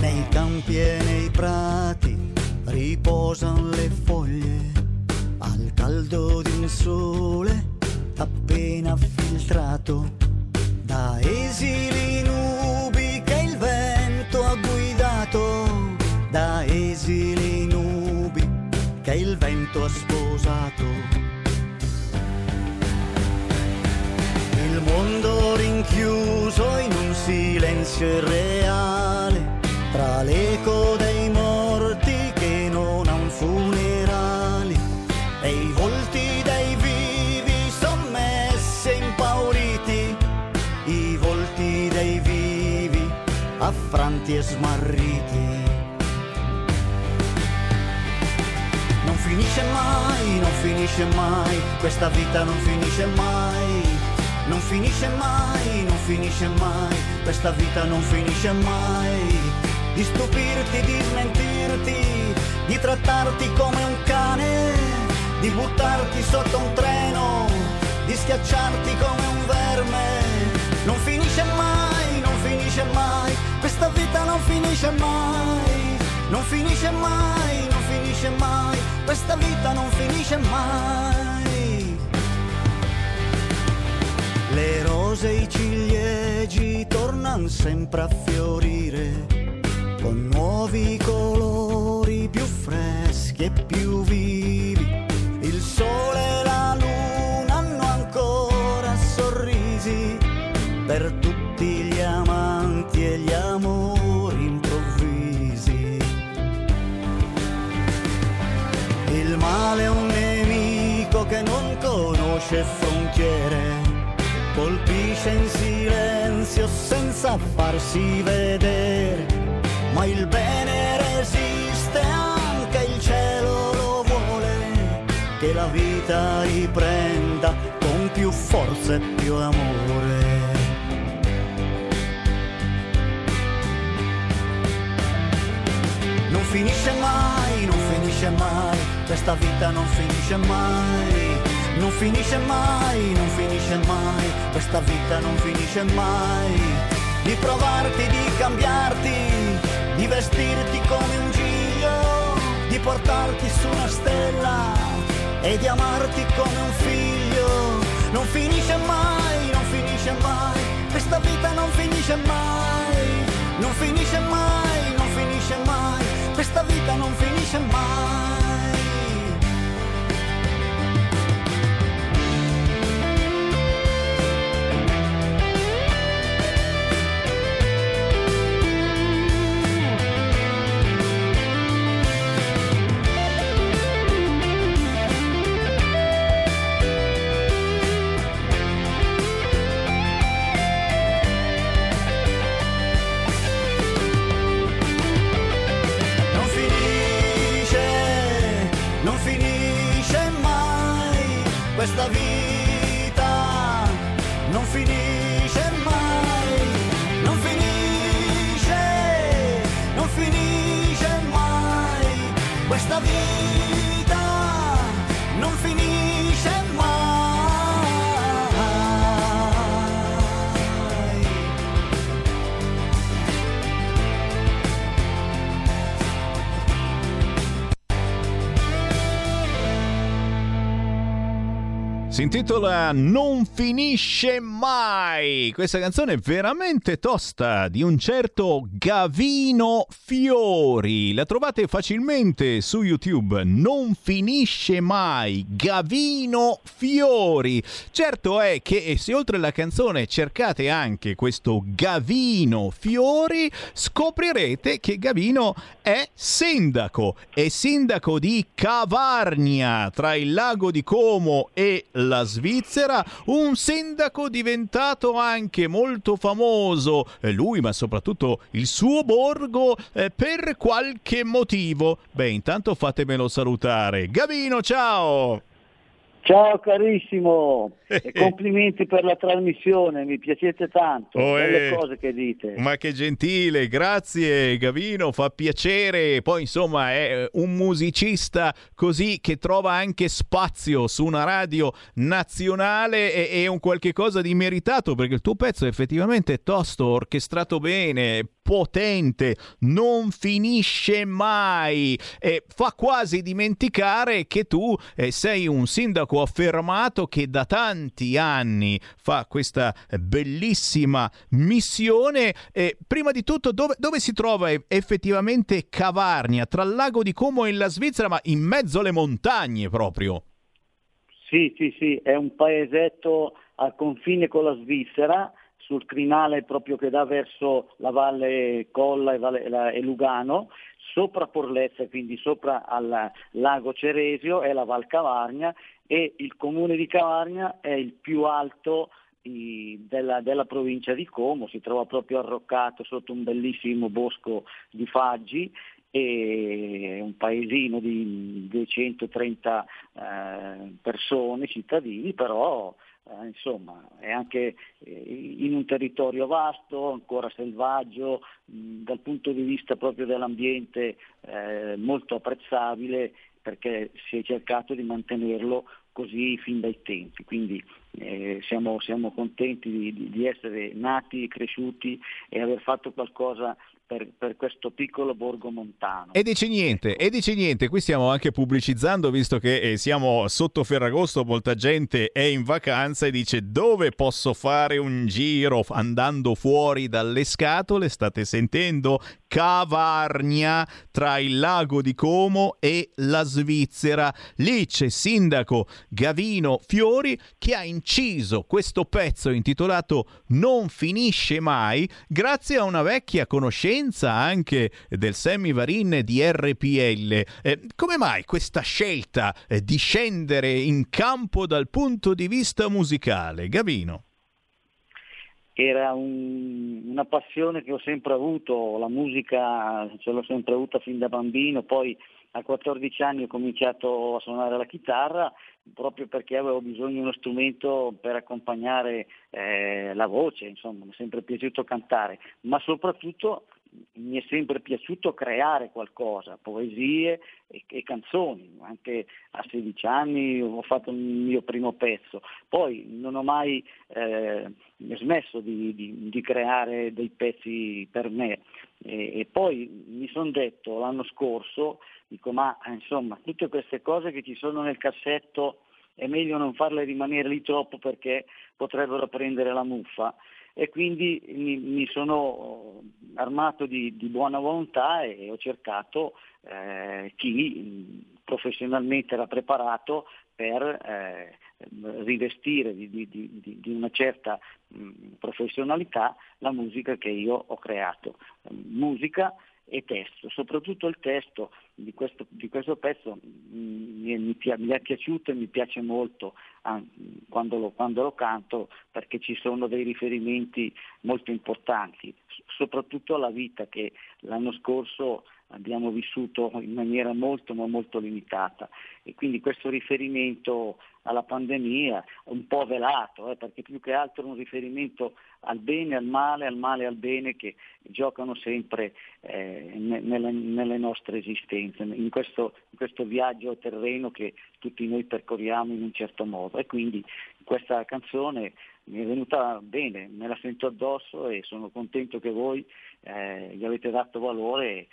Nei campi e nei prati riposano le foglie al caldo di un sole appena filtrato da esili nubi che il vento ha guidato, da esili nubi che il vento ha sposato. Il mondo rinchiuso in un silenzio irreale tra l'eco dei morti che non ha un funerale e i volti dei vivi sommessi e impauriti, i volti dei vivi affranti e smarriti. Non finisce mai, non finisce mai, questa vita non finisce mai. non finisce mai, non finisce mai, questa vita non finisce mai, di stupirti, di smentirti, di trattarti come un cane, di buttarti sotto un treno, di schiacciarti come un verme, non finisce mai, non finisce mai, questa vita non finisce mai, non finisce mai, non finisce mai, questa vita non finisce mai. Le rose e i ciliegi tornano sempre a fiorire, con nuovi colori più freschi e più vivi. Il sole e la luna hanno ancora sorrisi per tutti gli amanti e gli amori improvvisi. Il male è un nemico che non conosce frontiere, colpisce in silenzio senza farsi vedere. Ma il bene resiste, anche il cielo lo vuole, che la vita riprenda con più forza e più amore. Non finisce mai, non finisce mai, questa vita non finisce mai. Non finisce mai, non finisce mai, questa vita non finisce mai. Di provarti, di cambiarti, di vestirti come un giglio, di portarti su una stella e di amarti come un figlio. Non finisce mai, non finisce mai, questa vita non finisce mai. Non finisce mai, non finisce mai, questa vita non finisce mai. Questa vita non finisce mai, non finisce, non finisce mai, questa vita non finisce mai. Si intitola Non finisce mai. Questa canzone è veramente tosta, di un certo Gavino Fiori. La trovate facilmente su YouTube. Non finisce mai, Gavino Fiori. Certo è che se oltre alla canzone cercate anche questo Gavino Fiori, scoprirete che Gavino è sindaco. È sindaco di Cavargna, tra il lago di Como e la Svizzera, un sindaco diventato anche molto famoso, lui ma soprattutto il suo borgo, eh, per qualche motivo. Beh, intanto fatemelo salutare. Gavino, ciao! Ciao carissimo, e complimenti per la trasmissione, mi piacete tanto, oh, belle eh, cose che dite. Ma che gentile, grazie Gavino, fa piacere. Poi insomma è un musicista così che trova anche spazio su una radio nazionale, e è un qualche cosa di meritato, perché il tuo pezzo è effettivamente tosto, orchestrato bene, potente, non finisce mai, e fa quasi dimenticare che tu eh, sei un sindaco affermato che da tanti anni fa questa bellissima missione. Eh, prima di tutto, dove, dove si trova effettivamente Cavargna? Tra il lago di Como e la Svizzera, ma in mezzo alle montagne proprio. Sì, sì, sì, è un paesetto al confine con la Svizzera, sul crinale proprio che dà verso la Valle Colla e, Valle, la, e Lugano, sopra Porlezza, quindi sopra al lago Ceresio è la Val Cavargna, e il comune di Cavargna è il più alto i, della, della provincia di Como, si trova proprio arroccato sotto un bellissimo bosco di faggi, e un paesino di duecentotrenta eh, persone, cittadini, però eh, insomma è anche eh, in un territorio vasto, ancora selvaggio, mh, dal punto di vista proprio dell'ambiente eh, molto apprezzabile, perché si è cercato di mantenerlo così fin dai tempi, quindi eh, siamo, siamo contenti di, di essere nati, cresciuti e aver fatto qualcosa Per, per questo piccolo borgo montano. E dice niente, e dice niente, qui stiamo anche pubblicizzando, visto che eh, siamo sotto Ferragosto, molta gente è in vacanza e dice: dove posso fare un giro andando fuori dalle scatole? State sentendo? Cavargna, tra il lago di Como e la Svizzera. Lì c'è sindaco Gavino Fiori che ha inciso questo pezzo intitolato "Non finisce mai", grazie a una vecchia conoscenza anche del Semivarin di R P L. Eh, come mai questa scelta eh, di scendere in campo dal punto di vista musicale, Gavino? Era un, una passione che ho sempre avuto, la musica ce l'ho sempre avuta fin da bambino, poi a quattordici anni ho cominciato a suonare la chitarra proprio perché avevo bisogno di uno strumento per accompagnare eh, la voce, insomma mi è sempre piaciuto cantare, ma soprattutto mi è sempre piaciuto creare qualcosa, poesie e, e canzoni. Anche a sedici anni ho fatto il mio primo pezzo, poi non ho mai eh, smesso di, di, di creare dei pezzi per me e, e poi mi sono detto l'anno scorso, dico ma insomma tutte queste cose che ci sono nel cassetto è meglio non farle rimanere lì troppo perché potrebbero prendere la muffa, e quindi mi, mi sono armato di, di buona volontà e ho cercato eh, chi professionalmente era preparato per eh, rivestire di, di, di, di una certa mh, professionalità la musica che io ho creato, musica e testo. Soprattutto il testo di questo, di questo pezzo mi, mi, mi è piaciuto e mi piace molto quando lo, quando lo canto, perché ci sono dei riferimenti molto importanti, soprattutto alla vita che l'anno scorso abbiamo vissuto in maniera molto ma molto limitata, e quindi questo riferimento alla pandemia un po' velato, eh, perché più che altro è un riferimento al bene, al male, al male, al bene che giocano sempre eh, nelle, nelle nostre esistenze, in questo, in questo viaggio terreno che tutti noi percorriamo in un certo modo, e quindi questa canzone mi è venuta bene, me la sento addosso e sono contento che voi eh, gli avete dato valore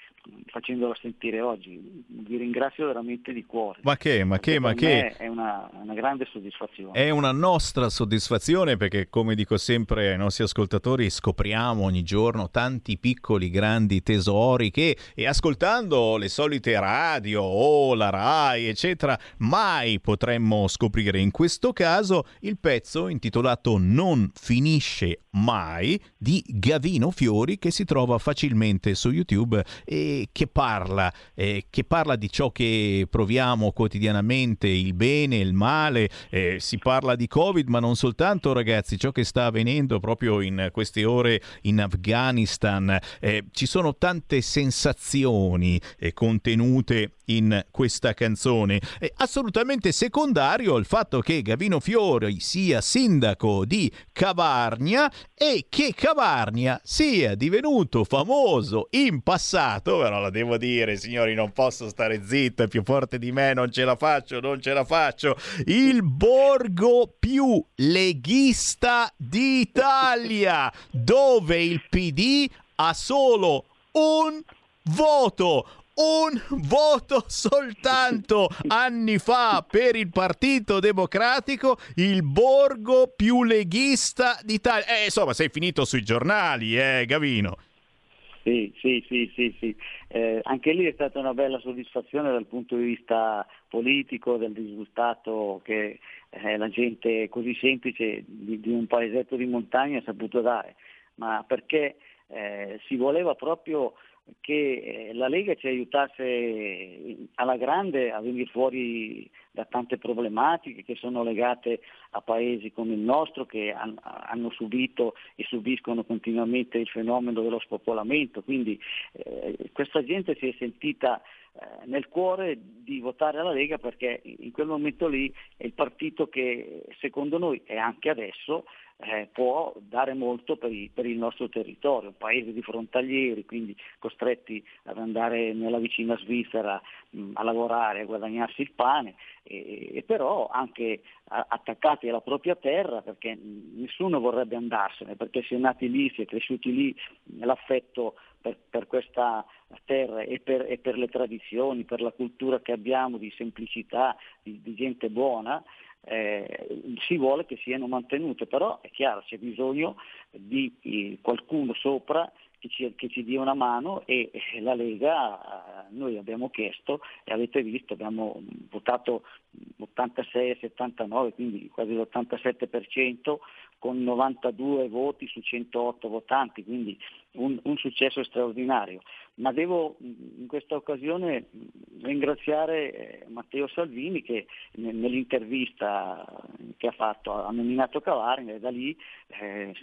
facendola sentire oggi. Vi ringrazio veramente di cuore. Ma che, ma che, ma che. È una, una grande soddisfazione. È una nostra soddisfazione, perché come dico sempre ai nostri ascoltatori, scopriamo ogni giorno tanti piccoli grandi tesori che, e ascoltando le solite radio o la Rai eccetera, mai potremmo scoprire. In questo caso il pezzo intitolato "Non finisce mai" di Gavino Fiori, che si trova facilmente su YouTube e che parla, eh, che parla di ciò che proviamo quotidianamente, il bene, il male, eh, si parla di Covid, ma non soltanto, ragazzi, ciò che sta avvenendo proprio in queste ore in Afghanistan, eh, ci sono tante sensazioni eh, contenute in questa canzone. È assolutamente secondario il fatto che Gavino Fiori sia sindaco di Cavargna e che Cavargna sia divenuto famoso in passato, però la devo dire, signori, non posso stare zitto, è più forte di me, non ce la faccio, non ce la faccio, il borgo più leghista d'Italia, dove il P D ha solo un voto. Un voto soltanto. Anni fa per il Partito Democratico il borgo più leghista d'Italia. Eh, insomma, sei finito sui giornali, eh, Gavino? Sì, sì, sì, sì, sì. Eh, anche lì è stata una bella soddisfazione dal punto di vista politico, del risultato che eh, la gente così semplice di, di un paesetto di montagna ha saputo dare, ma perché eh, si voleva proprio che la Lega ci aiutasse alla grande a venire fuori da tante problematiche che sono legate a paesi come il nostro, che hanno subito e subiscono continuamente il fenomeno dello spopolamento. Quindi eh, questa gente si è sentita eh, nel cuore di votare alla Lega, perché in quel momento lì è il partito che secondo noi, e anche adesso, Eh, può dare molto per, i, per il nostro territorio, un paese di frontalieri, quindi costretti ad andare nella vicina Svizzera mh, a lavorare, a guadagnarsi il pane, e, e però anche a, attaccati alla propria terra, perché nessuno vorrebbe andarsene, perché si è nati lì, si è cresciuti lì, l'affetto per, per questa terra e per, e per le tradizioni, per la cultura che abbiamo di semplicità, di, di gente buona. Eh, si vuole che siano mantenute, però è chiaro, c'è bisogno di eh, qualcuno sopra che ci, che ci dia una mano, e eh, la Lega, eh, noi abbiamo chiesto e avete visto, abbiamo votato ottantasei a settantanove, quindi quasi l'ottantasette per cento, con novantadue voti su centootto votanti, quindi un, un successo straordinario. Ma devo in questa occasione ringraziare Matteo Salvini, che nell'intervista che ha fatto ha nominato Cavargna, e da lì eh,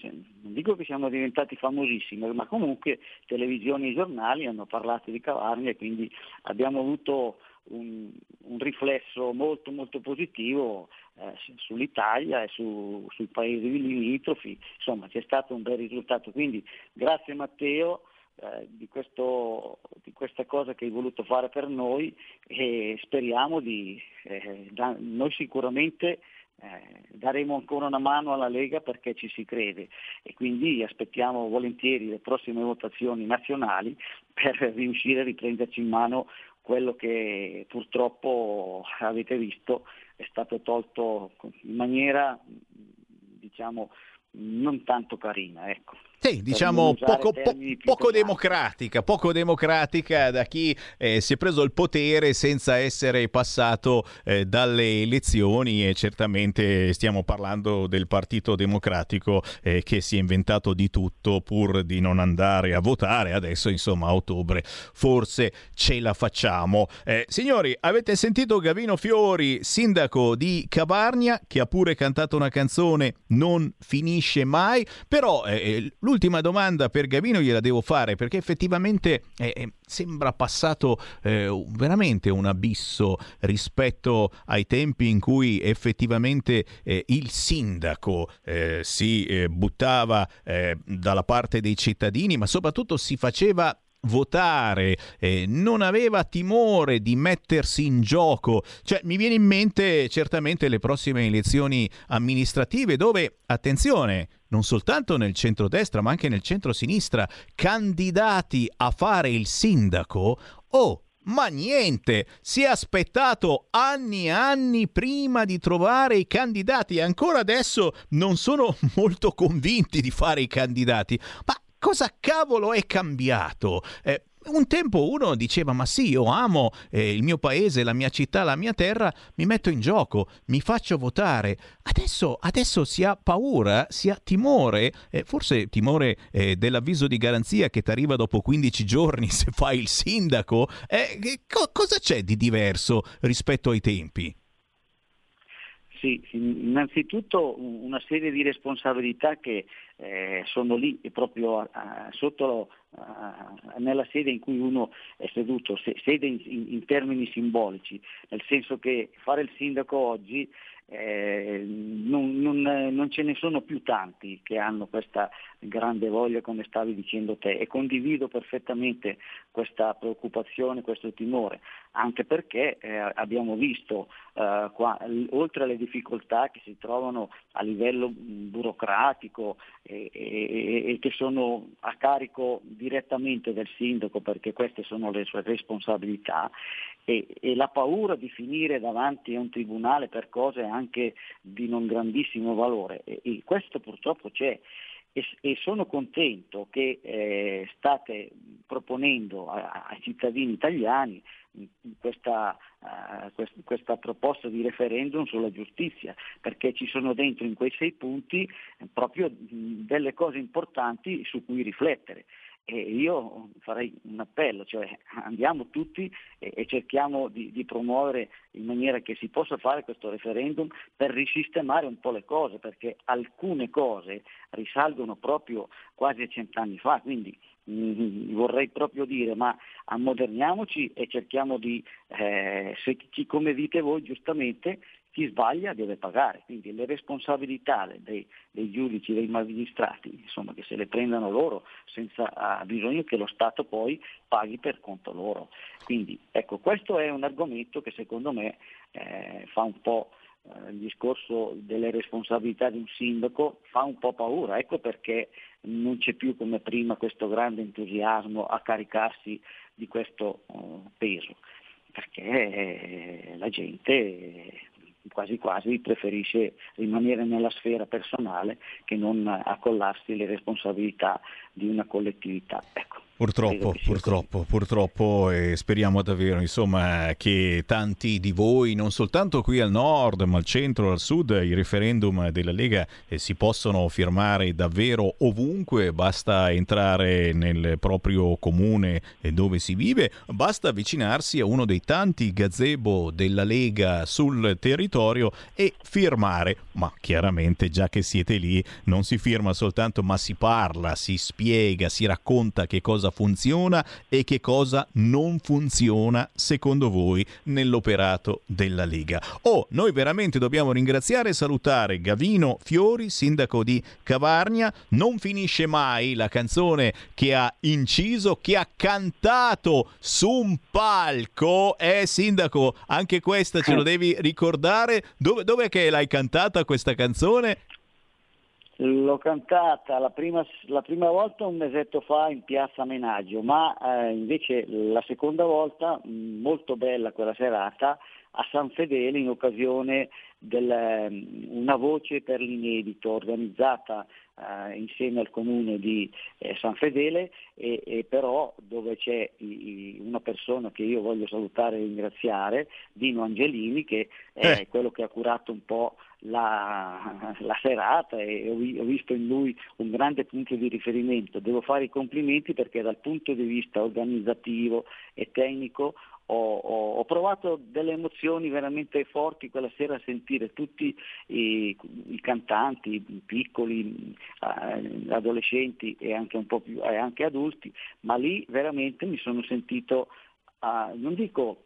non dico che siamo diventati famosissimi, ma comunque televisioni e giornali hanno parlato di Cavargna, e quindi abbiamo avuto un, un riflesso molto molto positivo eh, sull'Italia e su, sui paesi limitrofi. Insomma, c'è stato un bel risultato, quindi grazie Matteo eh, di, questo, di questa cosa che hai voluto fare per noi, e speriamo di eh, da, noi sicuramente eh, daremo ancora una mano alla Lega, perché ci si crede, e quindi aspettiamo volentieri le prossime votazioni nazionali per riuscire a riprenderci in mano quello che purtroppo avete visto è stato tolto in maniera, diciamo, non tanto carina, ecco. Sì, diciamo poco, po- poco democratica, poco democratica da chi eh, si è preso il potere senza essere passato eh, dalle elezioni, e certamente stiamo parlando del Partito Democratico eh, che si è inventato di tutto pur di non andare a votare. Adesso, insomma, a ottobre forse ce la facciamo. Eh, signori, avete sentito Gavino Fiori, sindaco di Cavargna, che ha pure cantato una canzone, Non finisce mai, però... Eh, L'ultima domanda per Gavino gliela devo fare, perché effettivamente eh, sembra passato eh, veramente un abisso rispetto ai tempi in cui effettivamente eh, il sindaco eh, si eh, buttava eh, dalla parte dei cittadini, ma soprattutto si faceva votare, eh, non aveva timore di mettersi in gioco. Cioè, mi viene in mente certamente le prossime elezioni amministrative, dove, attenzione, non soltanto nel centrodestra ma anche nel centrosinistra, candidati a fare il sindaco, oh, ma niente, si è aspettato anni e anni prima di trovare i candidati, e ancora adesso non sono molto convinti di fare i candidati. Ma cosa cavolo è cambiato? Eh, un tempo uno diceva, ma sì, io amo eh, il mio paese, la mia città, la mia terra, mi metto in gioco, mi faccio votare. Adesso, adesso si ha paura, si ha timore, eh, forse timore eh, dell'avviso di garanzia che ti arriva dopo quindici giorni se fai il sindaco. Eh, che, co- cosa c'è di diverso rispetto ai tempi? Sì, innanzitutto una serie di responsabilità che eh, sono lì proprio a, a, sotto a, nella sede in cui uno è seduto, se, sede in, in termini simbolici, nel senso che fare il sindaco oggi eh, non, non, non ce ne sono più tanti che hanno questa grande voglia, come stavi dicendo te, e condivido perfettamente questa preoccupazione, questo timore, anche perché eh, abbiamo visto eh, qua, oltre alle difficoltà che si trovano a livello burocratico e, e, e che sono a carico direttamente del sindaco, perché queste sono le sue responsabilità, e, e la paura di finire davanti a un tribunale per cose anche di non grandissimo valore, e, e questo purtroppo c'è. E sono contento che eh, state proponendo ai cittadini italiani questa, uh, quest, questa proposta di referendum sulla giustizia, perché ci sono dentro in quei sei punti proprio delle cose importanti su cui riflettere. E io farei un appello, cioè andiamo tutti e, e cerchiamo di, di promuovere in maniera che si possa fare questo referendum per risistemare un po' le cose, perché alcune cose risalgono proprio quasi a cent'anni fa, quindi mh, vorrei proprio dire, ma ammoderniamoci e cerchiamo di, eh, se chi, come dite voi giustamente, chi sbaglia deve pagare, quindi le responsabilità dei, dei giudici, dei magistrati, insomma, che se le prendano loro, senza ha bisogno che lo Stato poi paghi per conto loro. Quindi ecco, questo è un argomento che secondo me eh, fa un po' eh, il discorso delle responsabilità di un sindaco, fa un po' paura, ecco perché non c'è più come prima questo grande entusiasmo a caricarsi di questo eh, peso, perché eh, la gente... Eh, quasi quasi preferisce rimanere nella sfera personale che non accollarsi le responsabilità di una collettività. Ecco. Purtroppo, purtroppo, purtroppo e speriamo davvero, insomma, che tanti di voi, non soltanto qui al nord, ma al centro, al sud, i referendum della Lega eh, si possono firmare davvero ovunque, basta entrare nel proprio comune dove si vive, basta avvicinarsi a uno dei tanti gazebo della Lega sul territorio e firmare, ma chiaramente già che siete lì non si firma soltanto, ma si parla, si spiega, si racconta che cosa funziona e che cosa non funziona secondo voi nell'operato della Lega. Oh, noi veramente dobbiamo ringraziare e salutare Gavino Fiori, sindaco di Cavargna. Non finisce mai la canzone che ha inciso, che ha cantato su un palco. Eh, sindaco, anche questa ce lo devi ricordare. Dove, dov'è che l'hai cantata questa canzone? L'ho cantata la prima, la prima volta un mesetto fa in piazza Menaggio, ma eh, invece la seconda volta, molto bella quella serata, a San Fedele in occasione del um, Una voce per l'inedito organizzata uh, insieme al comune di eh, San Fedele, e, e però dove c'è i, i, una persona che io voglio salutare e ringraziare, Dino Angelini, che è eh. quello che ha curato un po' La, la serata, e ho, ho visto in lui un grande punto di riferimento. Devo fare i complimenti perché dal punto di vista organizzativo e tecnico ho, ho, ho provato delle emozioni veramente forti quella sera a sentire tutti i, i cantanti, i piccoli, eh, adolescenti e anche un po' più, eh, anche adulti, ma lì veramente mi sono sentito, eh, non dico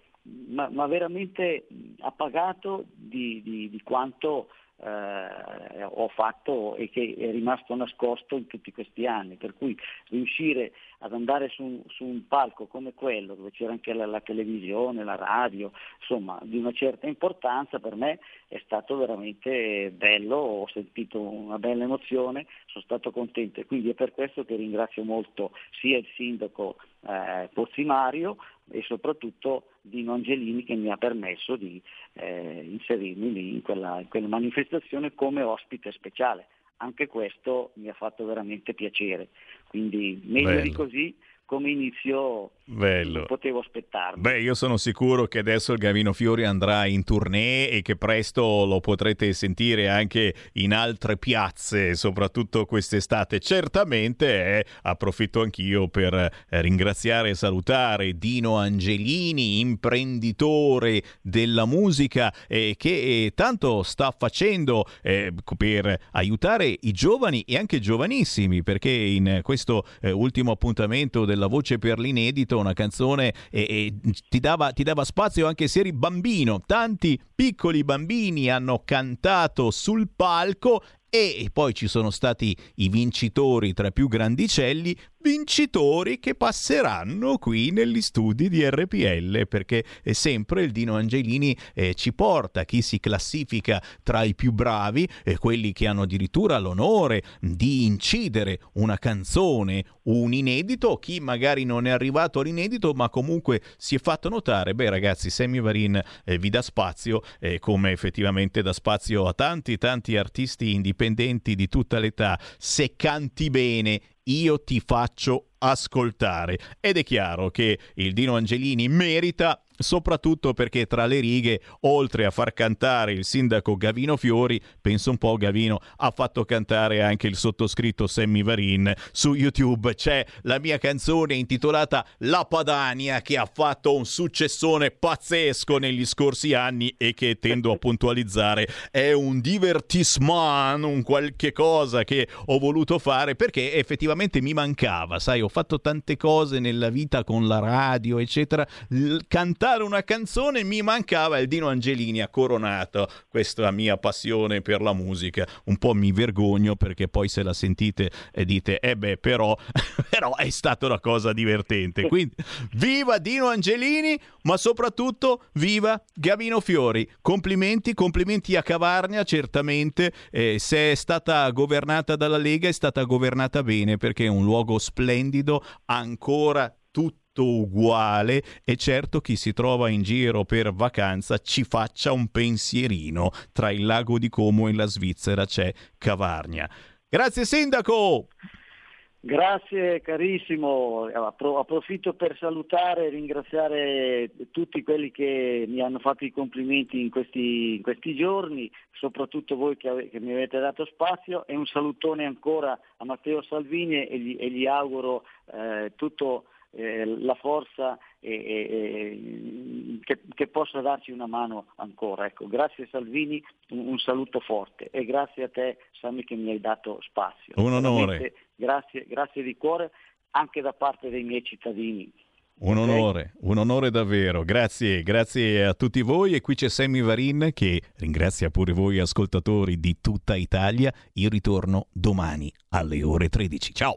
Ma, ma veramente appagato di, di, di quanto eh, ho fatto e che è rimasto nascosto in tutti questi anni, per cui riuscire ad andare su, su un palco come quello dove c'era anche la, la televisione, la radio, insomma di una certa importanza, per me è stato veramente bello, ho sentito una bella emozione, sono stato contento, e quindi è per questo che ringrazio molto sia il sindaco eh, Pozzimario e soprattutto Dino Angelini, che mi ha permesso di eh, inserirmi lì in quella, in quella manifestazione come ospite speciale. Anche questo mi ha fatto veramente piacere, quindi meglio bello di così come inizio bello potevo aspettarmi. Beh, io sono sicuro che adesso il Gavino Fiori andrà in tournée e che presto lo potrete sentire anche in altre piazze, soprattutto quest'estate. Certamente eh, approfitto anch'io per eh, ringraziare e salutare Dino Angelini, imprenditore della musica, eh, che eh, tanto sta facendo eh, per aiutare i giovani e anche giovanissimi, perché in questo eh, ultimo appuntamento della Voce per l'Inedito una canzone e, e ti, dava, ti dava spazio anche se eri bambino. Tanti piccoli bambini hanno cantato sul palco e poi ci sono stati i vincitori tra i più grandicelli, vincitori che passeranno qui negli studi di R P L, perché sempre il Dino Angelini eh, ci porta chi si classifica tra i più bravi, eh, quelli che hanno addirittura l'onore di incidere una canzone, un inedito, chi magari non è arrivato all'inedito ma comunque si è fatto notare. Beh ragazzi, Sammy Varin eh, vi dà spazio, eh, come effettivamente dà spazio a tanti tanti artisti indipendenti di tutta l'età. Se canti bene io ti faccio ascoltare, ed è chiaro che il Dino Angelini merita soprattutto perché tra le righe, oltre a far cantare il sindaco Gavino Fiori, penso un po' Gavino, ha fatto cantare anche il sottoscritto Sammy Varin. Su YouTube c'è la mia canzone intitolata La Padania, che ha fatto un successone pazzesco negli scorsi anni e che tendo a puntualizzare è un divertissement, un qualche cosa che ho voluto fare perché effettivamente mi mancava, sai, ho fatto tante cose nella vita con la radio eccetera, L- cantare una canzone mi mancava, e Dino Angelini ha coronato questa mia passione per la musica. Un po' mi vergogno perché poi se la sentite e dite eh beh però però è stata una cosa divertente, quindi viva Dino Angelini, ma soprattutto viva Gavino Fiori. Complimenti, complimenti a Cavargna, certamente eh, se è stata governata dalla Lega è stata governata bene, perché è un luogo splendido, ancora tutto uguale, e certo chi si trova in giro per vacanza ci faccia un pensierino, tra il lago di Como e la Svizzera c'è Cavargna. Grazie sindaco! Grazie carissimo, approfitto per salutare e ringraziare tutti quelli che mi hanno fatto i complimenti in questi, in questi giorni, soprattutto voi che, ave- che mi avete dato spazio, e un salutone ancora a Matteo Salvini e gli, e gli auguro eh, tutto eh, la forza e, e, che, che possa darci una mano ancora. Ecco, grazie Salvini, un, un saluto forte, e grazie a te Sammy che mi hai dato spazio. Un onore. Veramente, Grazie, grazie di cuore anche da parte dei miei cittadini. Un onore, un onore davvero, grazie, grazie a tutti voi. E qui c'è Sammy Varin che ringrazia pure voi ascoltatori di tutta Italia. Io ritorno domani alle ore tredici. Ciao!